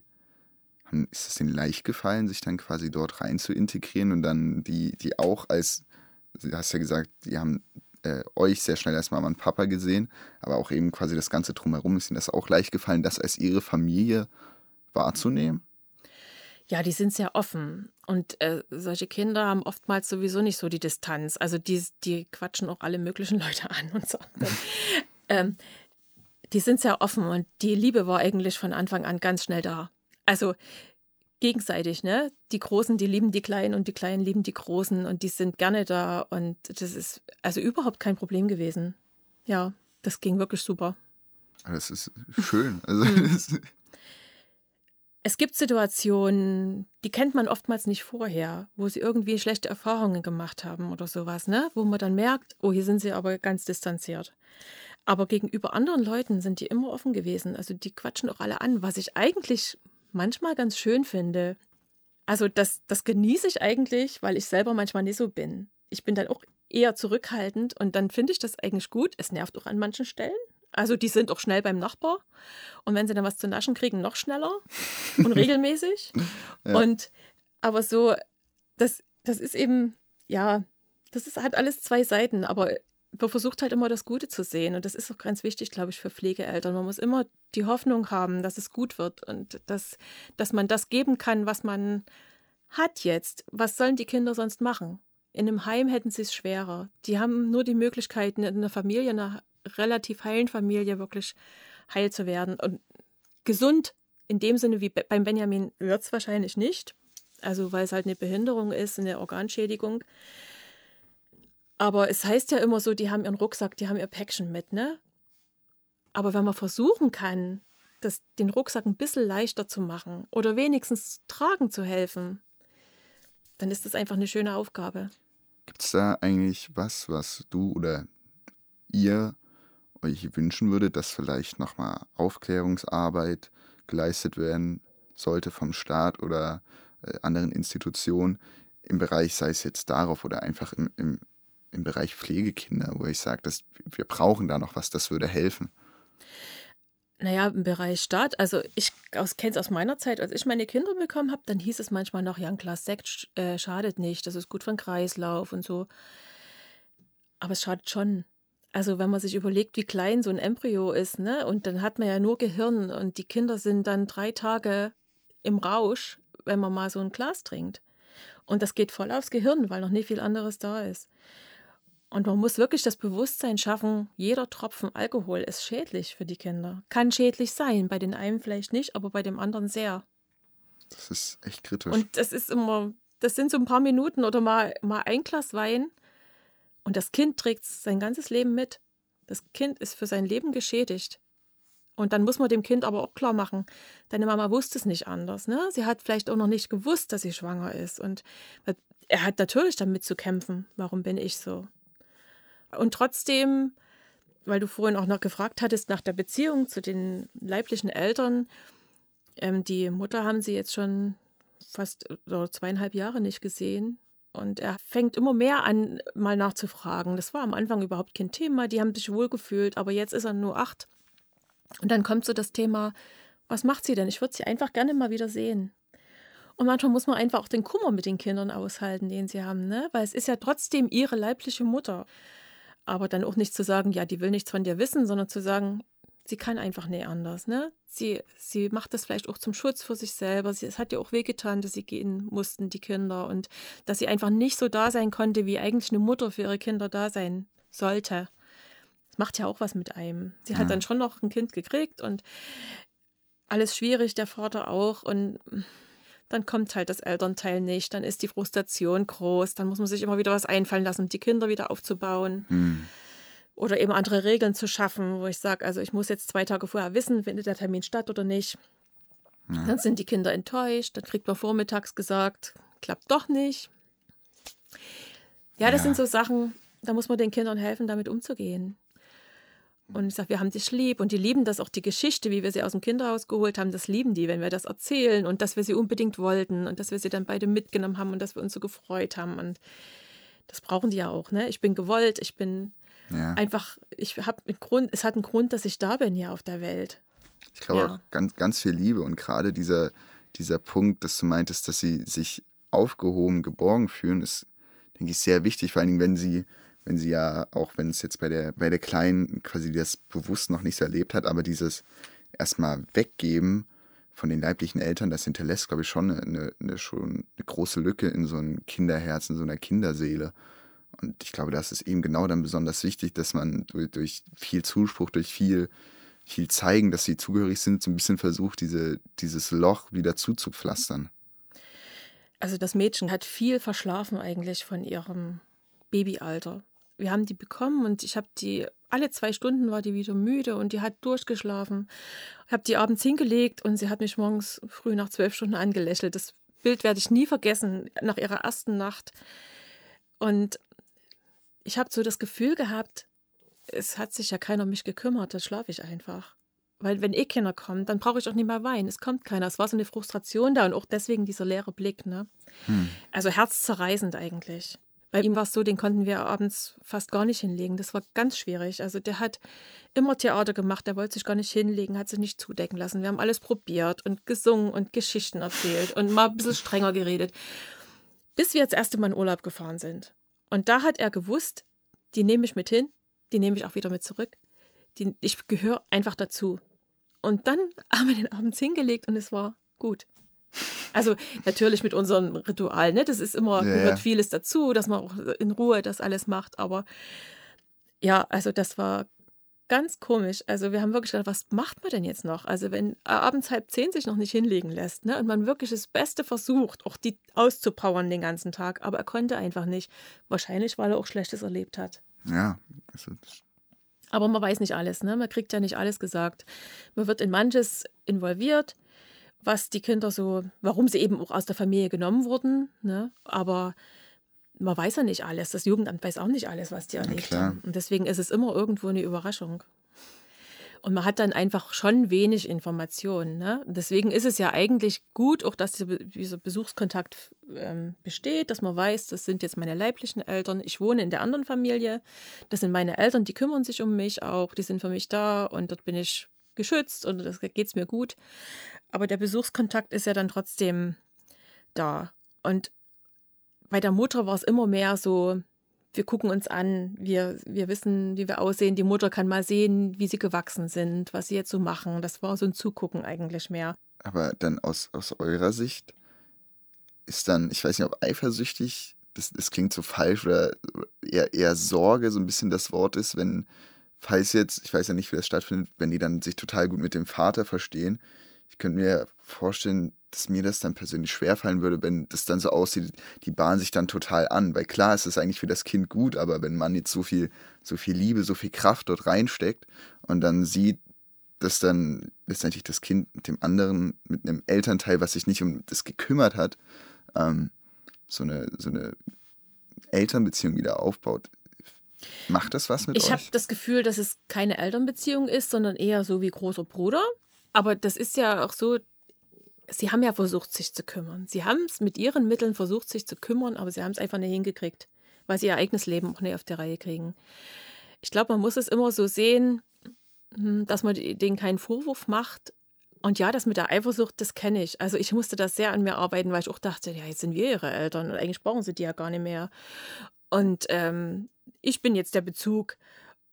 ist es denen leicht gefallen, sich dann quasi dort rein zu integrieren und dann die, die auch als, du hast ja gesagt, die haben euch sehr schnell als Mama und Papa gesehen, aber auch eben quasi das Ganze drumherum. Ist ihnen das auch leicht gefallen, das als ihre Familie wahrzunehmen? Ja, die sind sehr offen. Und äh, solche Kinder haben oftmals sowieso nicht so die Distanz. Also die, die quatschen auch alle möglichen Leute an und so. ähm, die sind sehr offen und die Liebe war eigentlich von Anfang an ganz schnell da. Also gegenseitig, ne? Die Großen, die lieben die Kleinen und die Kleinen lieben die Großen und die sind gerne da und das ist also überhaupt kein Problem gewesen. Ja, das ging wirklich super. Das ist schön. Also es gibt Situationen, die kennt man oftmals nicht vorher, wo sie irgendwie schlechte Erfahrungen gemacht haben oder sowas, ne? Wo man dann merkt, oh, hier sind sie aber ganz distanziert. Aber gegenüber anderen Leuten sind die immer offen gewesen. Also die quatschen auch alle an, was ich eigentlich manchmal ganz schön finde. Also das, das genieße ich eigentlich, weil ich selber manchmal nicht so bin. Ich bin dann auch eher zurückhaltend und dann finde ich das eigentlich gut. Es nervt auch an manchen Stellen. Also die sind auch schnell beim Nachbar und wenn sie dann was zu naschen kriegen, noch schneller und regelmäßig. Ja. Und aber so, das, das ist eben, ja, das ist, hat alles zwei Seiten, aber man versucht halt immer das Gute zu sehen und das ist auch ganz wichtig, glaube ich, für Pflegeeltern. Man muss immer die Hoffnung haben, dass es gut wird und dass, dass man das geben kann, was man hat jetzt. Was sollen die Kinder sonst machen? In einem Heim hätten sie es schwerer. Die haben nur die Möglichkeit, in einer Familie, in einer relativ heilen Familie wirklich heil zu werden und gesund in dem Sinne wie beim Benjamin wird es wahrscheinlich nicht. Also weil es halt eine Behinderung ist, eine Organschädigung. Aber es heißt ja immer so, die haben ihren Rucksack, die haben ihr Päckchen mit, ne? Aber wenn man versuchen kann, das, den Rucksack ein bisschen leichter zu machen oder wenigstens tragen zu helfen, dann ist das einfach eine schöne Aufgabe. Gibt es da eigentlich was, was du oder ihr euch wünschen würdet, dass vielleicht nochmal Aufklärungsarbeit geleistet werden sollte vom Staat oder anderen Institutionen im Bereich, sei es jetzt darauf oder einfach im, im, im Bereich Pflegekinder, wo ich sage, dass wir brauchen da noch was, das würde helfen? Naja, im Bereich Staat, also ich kenne es aus meiner Zeit, als ich meine Kinder bekommen habe, dann hieß es manchmal noch, ja, ein Glas Sekt sch- äh, schadet nicht, das ist gut für den Kreislauf und so. Aber es schadet schon. Also wenn man sich überlegt, wie klein so ein Embryo ist, ne, und dann hat man ja nur Gehirn und die Kinder sind dann drei Tage im Rausch, wenn man mal so ein Glas trinkt. Und das geht voll aufs Gehirn, weil noch nicht viel anderes da ist. Und man muss wirklich das Bewusstsein schaffen, jeder Tropfen Alkohol ist schädlich für die Kinder. Kann schädlich sein, bei den einen vielleicht nicht, aber bei dem anderen sehr. Das ist echt kritisch. Und das ist immer, das sind so ein paar Minuten oder mal, mal ein Glas Wein und das Kind trägt sein ganzes Leben mit. Das Kind ist für sein Leben geschädigt. Und dann muss man dem Kind aber auch klar machen, deine Mama wusste es nicht anders, ne? Sie hat vielleicht auch noch nicht gewusst, dass sie schwanger ist. Und er hat natürlich damit zu kämpfen, warum bin ich so? Und trotzdem, weil du vorhin auch noch gefragt hattest nach der Beziehung zu den leiblichen Eltern, ähm, die Mutter haben sie jetzt schon fast oder zweieinhalb Jahre nicht gesehen. Und er fängt immer mehr an, mal nachzufragen. Das war am Anfang überhaupt kein Thema, die haben sich wohlgefühlt, aber jetzt ist er nur acht. Und dann kommt so das Thema, was macht sie denn? Ich würde sie einfach gerne mal wieder sehen. Und manchmal muss man einfach auch den Kummer mit den Kindern aushalten, den sie haben, ne? Weil es ist ja trotzdem ihre leibliche Mutter. Aber dann auch nicht zu sagen, ja, die will nichts von dir wissen, sondern zu sagen, sie kann einfach nicht anders, ne? Sie, sie macht das vielleicht auch zum Schutz für sich selber. Sie, es hat ja auch wehgetan, dass sie gehen mussten, die Kinder. Und dass sie einfach nicht so da sein konnte, wie eigentlich eine Mutter für ihre Kinder da sein sollte. Macht ja auch was mit einem. Sie ja. hat dann schon noch ein Kind gekriegt und alles schwierig, der Vater auch. Und dann kommt halt das Elternteil nicht, dann ist die Frustration groß, dann muss man sich immer wieder was einfallen lassen, um die Kinder wieder aufzubauen. Hm. Oder eben andere Regeln zu schaffen, wo ich sage, also ich muss jetzt zwei Tage vorher wissen, findet der Termin statt oder nicht. Ja. Dann sind die Kinder enttäuscht, dann kriegt man vormittags gesagt, klappt doch nicht. Ja, das ja. sind so Sachen, da muss man den Kindern helfen, damit umzugehen. Und ich sage, wir haben dich lieb und die lieben das auch, die Geschichte, wie wir sie aus dem Kinderhaus geholt haben, das lieben die, wenn wir das erzählen und dass wir sie unbedingt wollten und dass wir sie dann beide mitgenommen haben und dass wir uns so gefreut haben und das brauchen die ja auch, ne? Ich bin gewollt, ich bin ja. einfach, ich habe einen Grund, es hat einen Grund, dass ich da bin hier auf der Welt. Ich glaube ja. auch ganz, ganz viel Liebe und gerade dieser, dieser Punkt, dass du meintest, dass sie sich aufgehoben, geborgen fühlen, ist, denke ich, sehr wichtig, vor allen Dingen, wenn sie wenn sie ja, auch wenn es jetzt bei der, bei der Kleinen quasi das bewusst noch nicht so erlebt hat, aber dieses erstmal Weggeben von den leiblichen Eltern, das hinterlässt, glaube ich, schon eine, eine, schon eine große Lücke in so einem Kinderherz, in so einer Kinderseele. Und ich glaube, das ist eben genau dann besonders wichtig, dass man durch, durch viel Zuspruch, durch viel, viel Zeigen, dass sie zugehörig sind, so ein bisschen versucht, diese, dieses Loch wieder zuzupflastern. Also das Mädchen hat viel verschlafen eigentlich von ihrem Babyalter. Wir haben die bekommen und ich habe die, alle zwei Stunden war die wieder müde und die hat durchgeschlafen. Ich habe die abends hingelegt und sie hat mich morgens früh nach zwölf Stunden angelächelt. Das Bild werde ich nie vergessen, nach ihrer ersten Nacht. Und ich habe so das Gefühl gehabt, es hat sich ja keiner um mich gekümmert, da schlafe ich einfach. Weil wenn eh keiner kommt, dann brauche ich auch nicht mehr weinen. Es kommt keiner. Es war so eine Frustration da und auch deswegen dieser leere Blick, ne? Hm. Also herzzerreißend eigentlich. Bei ihm war es so, den konnten wir abends fast gar nicht hinlegen. Das war ganz schwierig. Also der hat immer Theater gemacht, der wollte sich gar nicht hinlegen, hat sich nicht zudecken lassen. Wir haben alles probiert und gesungen und Geschichten erzählt und mal ein bisschen strenger geredet. Bis wir jetzt das erste Mal in Urlaub gefahren sind. Und da hat er gewusst, die nehme ich mit hin, die nehme ich auch wieder mit zurück. Die, ich gehöre einfach dazu. Und dann haben wir den abends hingelegt und es war gut. Also natürlich mit unserem Ritual, ne? Das ist immer, ja, gehört vieles dazu, dass man auch in Ruhe das alles macht, aber ja, also das war ganz komisch. Also wir haben wirklich gedacht, was macht man denn jetzt noch? Also wenn abends halb zehn sich noch nicht hinlegen lässt, ne, und man wirklich das Beste versucht, auch die auszupowern den ganzen Tag, aber er konnte einfach nicht. Wahrscheinlich, weil er auch Schlechtes erlebt hat. Ja, das ist... Aber man weiß nicht alles, ne? Man kriegt ja nicht alles gesagt. Man wird in manches involviert, was die Kinder so, warum sie eben auch aus der Familie genommen wurden, ne? Aber man weiß ja nicht alles. Das Jugendamt weiß auch nicht alles, was die erlebt haben. Und deswegen ist es immer irgendwo eine Überraschung. Und man hat dann einfach schon wenig Informationen, ne? Deswegen ist es ja eigentlich gut, auch dass dieser Besuchskontakt ähm, besteht, dass man weiß, das sind jetzt meine leiblichen Eltern, ich wohne in der anderen Familie, das sind meine Eltern, die kümmern sich um mich auch, die sind für mich da und dort bin ich geschützt und da geht es mir gut. Aber der Besuchskontakt ist ja dann trotzdem da. Und bei der Mutter war es immer mehr so... Wir gucken uns an, wir, wir wissen, wie wir aussehen. Die Mutter kann mal sehen, wie sie gewachsen sind, was sie jetzt so machen. Das war so ein Zugucken eigentlich mehr. Aber dann aus, aus eurer Sicht ist dann, ich weiß nicht, ob eifersüchtig, das, das klingt so falsch, oder eher, eher Sorge so ein bisschen das Wort ist, wenn, falls jetzt, ich weiß ja nicht, wie das stattfindet, wenn die dann sich total gut mit dem Vater verstehen. Ich könnte mir vorstellen, dass mir das dann persönlich schwerfallen würde, wenn das dann so aussieht, die bahnen sich dann total an. Weil klar ist es eigentlich für das Kind gut, aber wenn man jetzt so viel, so viel Liebe, so viel Kraft dort reinsteckt und dann sieht, dass dann letztendlich das Kind mit dem anderen, mit einem Elternteil, was sich nicht um das gekümmert hat, ähm, so eine, so eine Elternbeziehung wieder aufbaut. Macht das was mit euch? Ich habe das Gefühl, dass es keine Elternbeziehung ist, sondern eher so wie großer Bruder. Aber das ist ja auch so, sie haben ja versucht, sich zu kümmern. Sie haben es mit ihren Mitteln versucht, sich zu kümmern, aber sie haben es einfach nicht hingekriegt, weil sie ihr eigenes Leben auch nicht auf die Reihe kriegen. Ich glaube, man muss es immer so sehen, dass man denen keinen Vorwurf macht. Und ja, das mit der Eifersucht, das kenne ich. Also ich musste das sehr an mir arbeiten, weil ich auch dachte, ja, jetzt sind wir ihre Eltern und eigentlich brauchen sie die ja gar nicht mehr. Und ähm, ich bin jetzt der Bezug.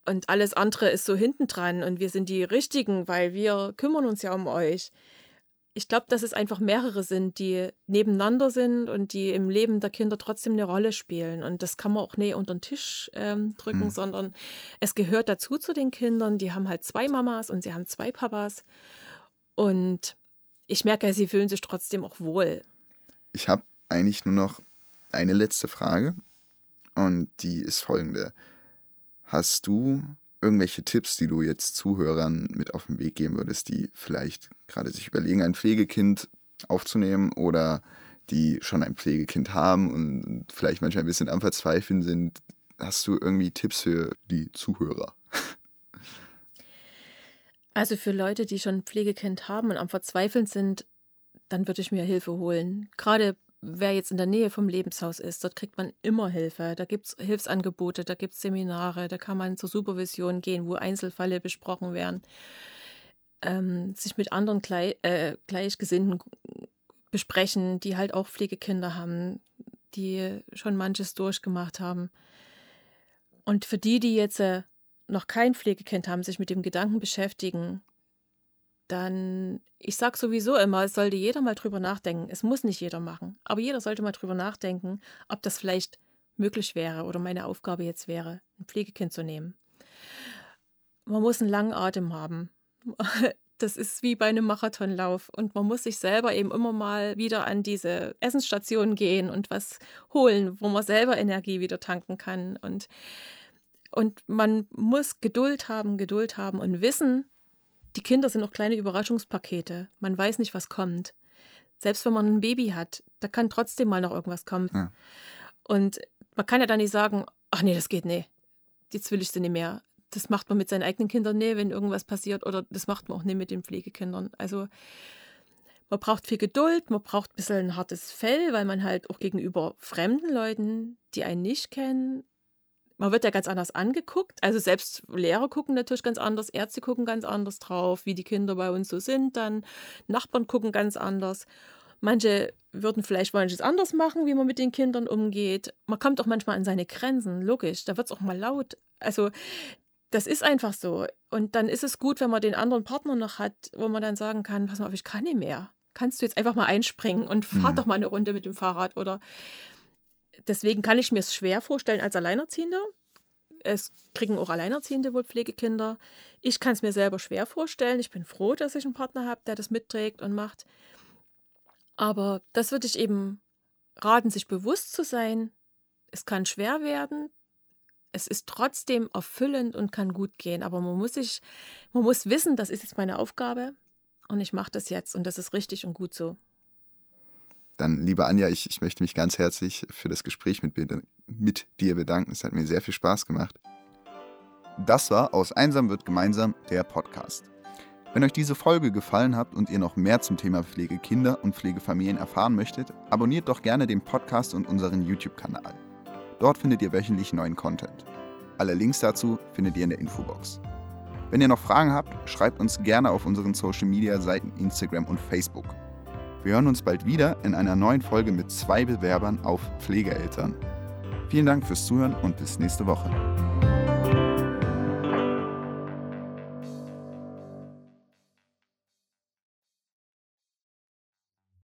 Und alles andere ist so hintendran und wir sind die Richtigen, weil wir kümmern uns ja um euch. Ich glaube, dass es einfach mehrere sind, die nebeneinander sind und die im Leben der Kinder trotzdem eine Rolle spielen. Und das kann man auch nicht unter den Tisch ähm, drücken, mhm. sondern es gehört dazu zu den Kindern. Die haben halt zwei Mamas und sie haben zwei Papas. Und ich merke, sie fühlen sich trotzdem auch wohl. Ich habe eigentlich nur noch eine letzte Frage und die ist folgende. Hast du irgendwelche Tipps, die du jetzt Zuhörern mit auf den Weg geben würdest, die vielleicht gerade sich überlegen, ein Pflegekind aufzunehmen oder die schon ein Pflegekind haben und vielleicht manchmal ein bisschen am Verzweifeln sind? Hast du irgendwie Tipps für die Zuhörer? Also für Leute, die schon ein Pflegekind haben und am Verzweifeln sind, dann würde ich mir Hilfe holen. Gerade wer jetzt in der Nähe vom Lebenshaus ist, dort kriegt man immer Hilfe. Da gibt es Hilfsangebote, da gibt es Seminare, da kann man zur Supervision gehen, wo Einzelfälle besprochen werden. Ähm, sich mit anderen Gle- äh, Gleichgesinnten besprechen, die halt auch Pflegekinder haben, die schon manches durchgemacht haben. Und für die, die jetzt äh, noch kein Pflegekind haben, sich mit dem Gedanken beschäftigen, dann, ich sage sowieso immer, es sollte jeder mal drüber nachdenken. Es muss nicht jeder machen, aber jeder sollte mal drüber nachdenken, ob das vielleicht möglich wäre oder meine Aufgabe jetzt wäre, ein Pflegekind zu nehmen. Man muss einen langen Atem haben. Das ist wie bei einem Marathonlauf und man muss sich selber eben immer mal wieder an diese Essensstationen gehen und was holen, wo man selber Energie wieder tanken kann. Und, und man muss Geduld haben, Geduld haben und wissen, die Kinder sind auch kleine Überraschungspakete. Man weiß nicht, was kommt. Selbst wenn man ein Baby hat, da kann trotzdem mal noch irgendwas kommen. Ja. Und man kann ja dann nicht sagen, ach nee, das geht nicht. Jetzt will ich sie nicht mehr. Das macht man mit seinen eigenen Kindern nicht, wenn irgendwas passiert. Oder das macht man auch nicht mit den Pflegekindern. Also man braucht viel Geduld, man braucht ein bisschen ein hartes Fell, weil man halt auch gegenüber fremden Leuten, die einen nicht kennen, man wird ja ganz anders angeguckt, also selbst Lehrer gucken natürlich ganz anders, Ärzte gucken ganz anders drauf, wie die Kinder bei uns so sind dann, Nachbarn gucken ganz anders. Manche würden vielleicht manches anders machen, wie man mit den Kindern umgeht. Man kommt auch manchmal an seine Grenzen, logisch, da wird es auch mal laut. Also das ist einfach so und dann ist es gut, wenn man den anderen Partner noch hat, wo man dann sagen kann, pass mal auf, ich kann nicht mehr. Kannst du jetzt einfach mal einspringen und fahr mhm. doch mal eine Runde mit dem Fahrrad oder... Deswegen kann ich mir es schwer vorstellen als Alleinerziehender. es kriegen auch Alleinerziehende wohl Pflegekinder. Ich kann es mir selber schwer vorstellen. Ich bin froh, dass ich einen Partner habe, der das mitträgt und macht. Aber das würde ich eben raten, sich bewusst zu sein. Es kann schwer werden. Es ist trotzdem erfüllend und kann gut gehen. Aber man muss sich, man muss wissen, das ist jetzt meine Aufgabe und ich mache das jetzt und das ist richtig und gut so. Dann, liebe Anja, ich, ich möchte mich ganz herzlich für das Gespräch mit, mit dir bedanken. Es hat mir sehr viel Spaß gemacht. Das war Aus einsam wird gemeinsam, der Podcast. Wenn euch diese Folge gefallen hat und ihr noch mehr zum Thema Pflegekinder und Pflegefamilien erfahren möchtet, abonniert doch gerne den Podcast und unseren YouTube-Kanal. Dort findet ihr wöchentlich neuen Content. Alle Links dazu findet ihr in der Infobox. Wenn ihr noch Fragen habt, schreibt uns gerne auf unseren Social-Media-Seiten Instagram und Facebook. Wir hören uns bald wieder in einer neuen Folge mit zwei Bewerbern auf Pflegeeltern. Vielen Dank fürs Zuhören und bis nächste Woche.